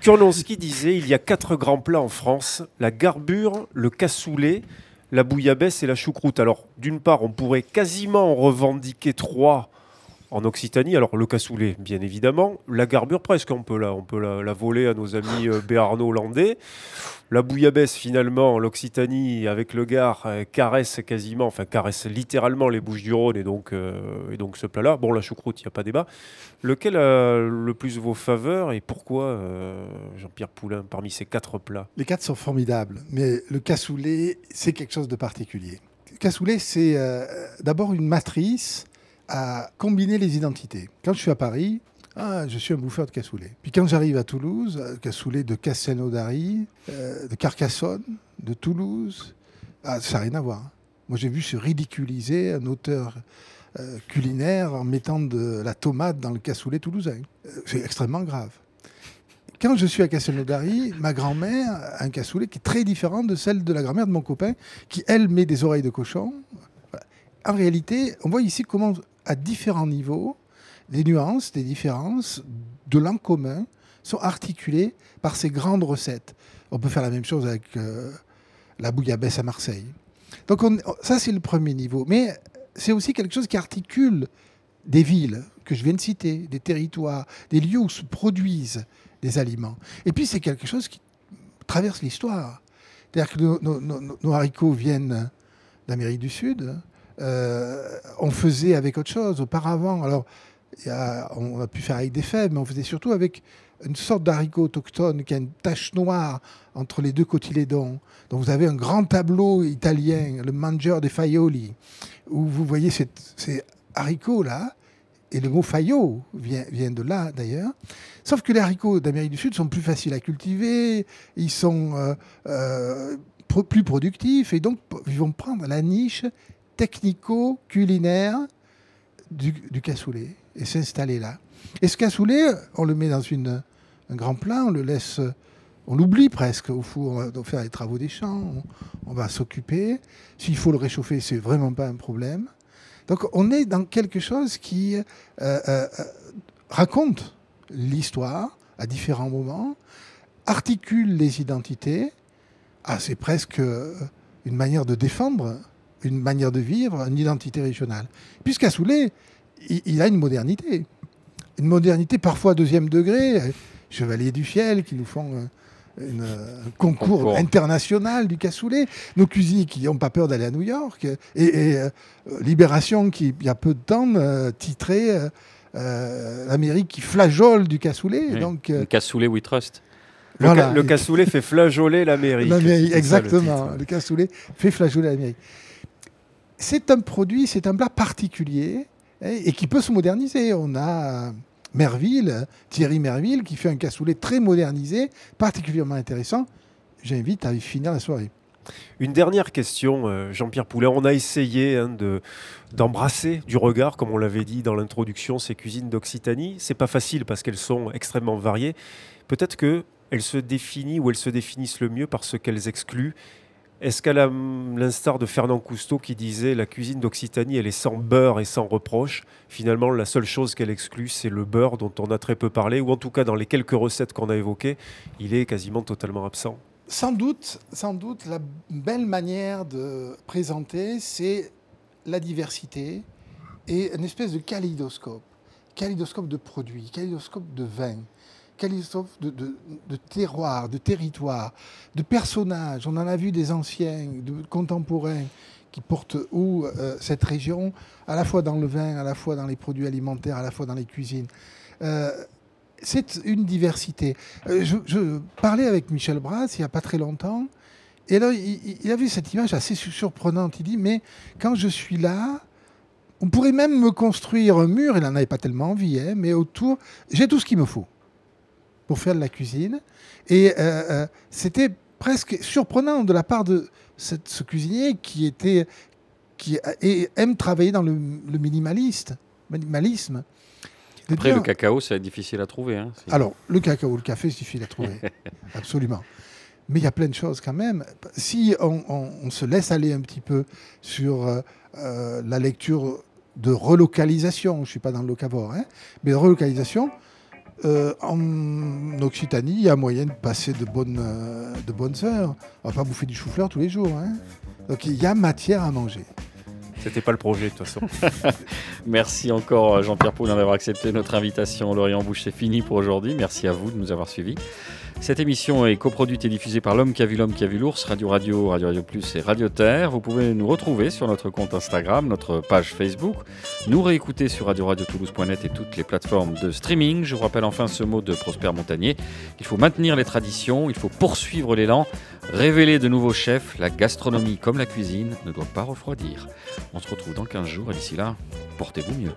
Kurnonski disait, il y a 4 grands plats en France, la garbure, le cassoulet, la bouillabaisse et la choucroute. Alors, d'une part, on pourrait quasiment en revendiquer trois en Occitanie. Alors, le cassoulet, bien évidemment. La garbure, presque, on peut la voler à nos amis béarno-hollandais. La bouillabaisse, finalement, l'Occitanie, avec le Gard, caresse littéralement les Bouches-du-Rhône et donc ce plat-là. Bon, la choucroute, il n'y a pas débat. Lequel a le plus vos faveurs et pourquoi, Jean-Pierre Poulain, parmi ces quatre plats? Les quatre sont formidables, mais le cassoulet, c'est quelque chose de particulier. Le cassoulet, c'est d'abord une matrice à combiner les identités. Quand je suis à Paris, je suis un bouffeur de cassoulet. Puis quand j'arrive à Toulouse, cassoulet de Castelnaudary, de Carcassonne, de Toulouse, ça n'a rien à voir. Moi, j'ai vu se ridiculiser un auteur culinaire en mettant de la tomate dans le cassoulet toulousain. C'est extrêmement grave. Quand je suis à Castelnaudary, ma grand-mère a un cassoulet qui est très différent de celle de la grand-mère de mon copain, qui, elle, met des oreilles de cochon. Voilà. En réalité, on voit ici comment... à différents niveaux, les nuances, les différences de l'en commun sont articulées par ces grandes recettes. On peut faire la même chose avec la bouillabaisse à Marseille. Donc ça, c'est le premier niveau. Mais c'est aussi quelque chose qui articule des villes que je viens de citer, des territoires, des lieux où se produisent des aliments. Et puis, c'est quelque chose qui traverse l'histoire. C'est-à-dire que nos haricots viennent d'Amérique du Sud. On faisait avec autre chose auparavant. Alors, on a pu faire avec des fèves, mais on faisait surtout avec une sorte d'haricot autochtone qui a une tache noire entre les deux cotylédons. Donc, vous avez un grand tableau italien, le Mangiare dei Fagioli, où vous voyez ces haricots-là, et le mot faillot vient de là, d'ailleurs. Sauf que les haricots d'Amérique du Sud sont plus faciles à cultiver, ils sont plus productifs, et donc, ils vont prendre la niche technico-culinaire du cassoulet et s'installer là. Et ce cassoulet, on le met dans un grand plat, on l'oublie presque au four, on va faire les travaux des champs, on va s'occuper. S'il faut le réchauffer, c'est vraiment pas un problème. Donc on est dans quelque chose qui raconte l'histoire à différents moments, articule les identités. C'est presque une manière de défendre une manière de vivre, une identité régionale. Puis ce cassoulet, il a une modernité. Une modernité parfois deuxième degré. Chevalier du Fiel qui nous font un concours international du cassoulet. Nos cuisiniers qui n'ont pas peur d'aller à New York. Et Libération qui, il y a peu de temps, titrait l'Amérique qui flageole du cassoulet. Oui. Donc, le cassoulet we trust. Voilà. Le cassoulet fait flageoler l'Amérique. Exactement. Ça, le cassoulet fait flageoler l'Amérique. C'est un produit, c'est un plat particulier et qui peut se moderniser. On a Thierry Merville, qui fait un cassoulet très modernisé, particulièrement intéressant. J'invite à y finir la soirée. Une dernière question, Jean-Pierre Poulain. On a essayé d'embrasser du regard, comme on l'avait dit dans l'introduction, ces cuisines d'Occitanie. C'est pas facile parce qu'elles sont extrêmement variées. Peut-être qu'elles se définissent ou elles se définissent le mieux par ce qu'elles excluent. Est-ce qu'à l'instar de Fernand Cousteau qui disait « La cuisine d'Occitanie, elle est sans beurre et sans reproche », finalement, la seule chose qu'elle exclut, c'est le beurre dont on a très peu parlé, ou en tout cas, dans les quelques recettes qu'on a évoquées, il est quasiment totalement absent. Sans doute, la belle manière de présenter, c'est la diversité et une espèce de kaléidoscope. Kaléidoscope de produits, kaléidoscope de vins. De terroir, de territoire, de personnages. On en a vu des anciens, de contemporains qui portent haut cette région, à la fois dans le vin, à la fois dans les produits alimentaires, à la fois dans les cuisines. C'est une diversité. Je parlais avec Michel Bras il n'y a pas très longtemps, et là, il a vu cette image assez surprenante. Il dit « Mais quand je suis là, on pourrait même me construire un mur, il n'en avait pas tellement envie, mais autour, j'ai tout ce qu'il me faut. » pour faire de la cuisine. Et c'était presque surprenant de la part de ce cuisinier qui aime travailler dans le minimalisme. Après, le cacao, c'est difficile à trouver. Alors, le cacao, le café, c'est difficile à trouver. Absolument. Mais il y a plein de choses quand même. Si on se laisse aller un petit peu sur la lecture de relocalisation, je ne suis pas dans le locavore, mais relocalisation... en Occitanie, il y a moyen de passer de bonnes heures. On va pas bouffer du chou-fleur tous les jours. Donc il y a matière à manger. C'était pas le projet, de toute façon. Merci encore, Jean-Pierre Poulain, d'avoir accepté notre invitation. Lorient Bouche, c'est fini pour aujourd'hui. Merci à vous de nous avoir suivis. Cette émission est coproduite et diffusée par L'Homme qui a vu l'ours, Radio, Radio Plus et Radio Terre. Vous pouvez nous retrouver sur notre compte Instagram, notre page Facebook, nous réécouter sur radio-toulouse.net et toutes les plateformes de streaming. Je vous rappelle enfin ce mot de Prosper Montagné. Il faut maintenir les traditions, il faut poursuivre l'élan, révéler de nouveaux chefs. La gastronomie, comme la cuisine, ne doit pas refroidir. On se retrouve dans 15 jours et d'ici là, portez-vous mieux.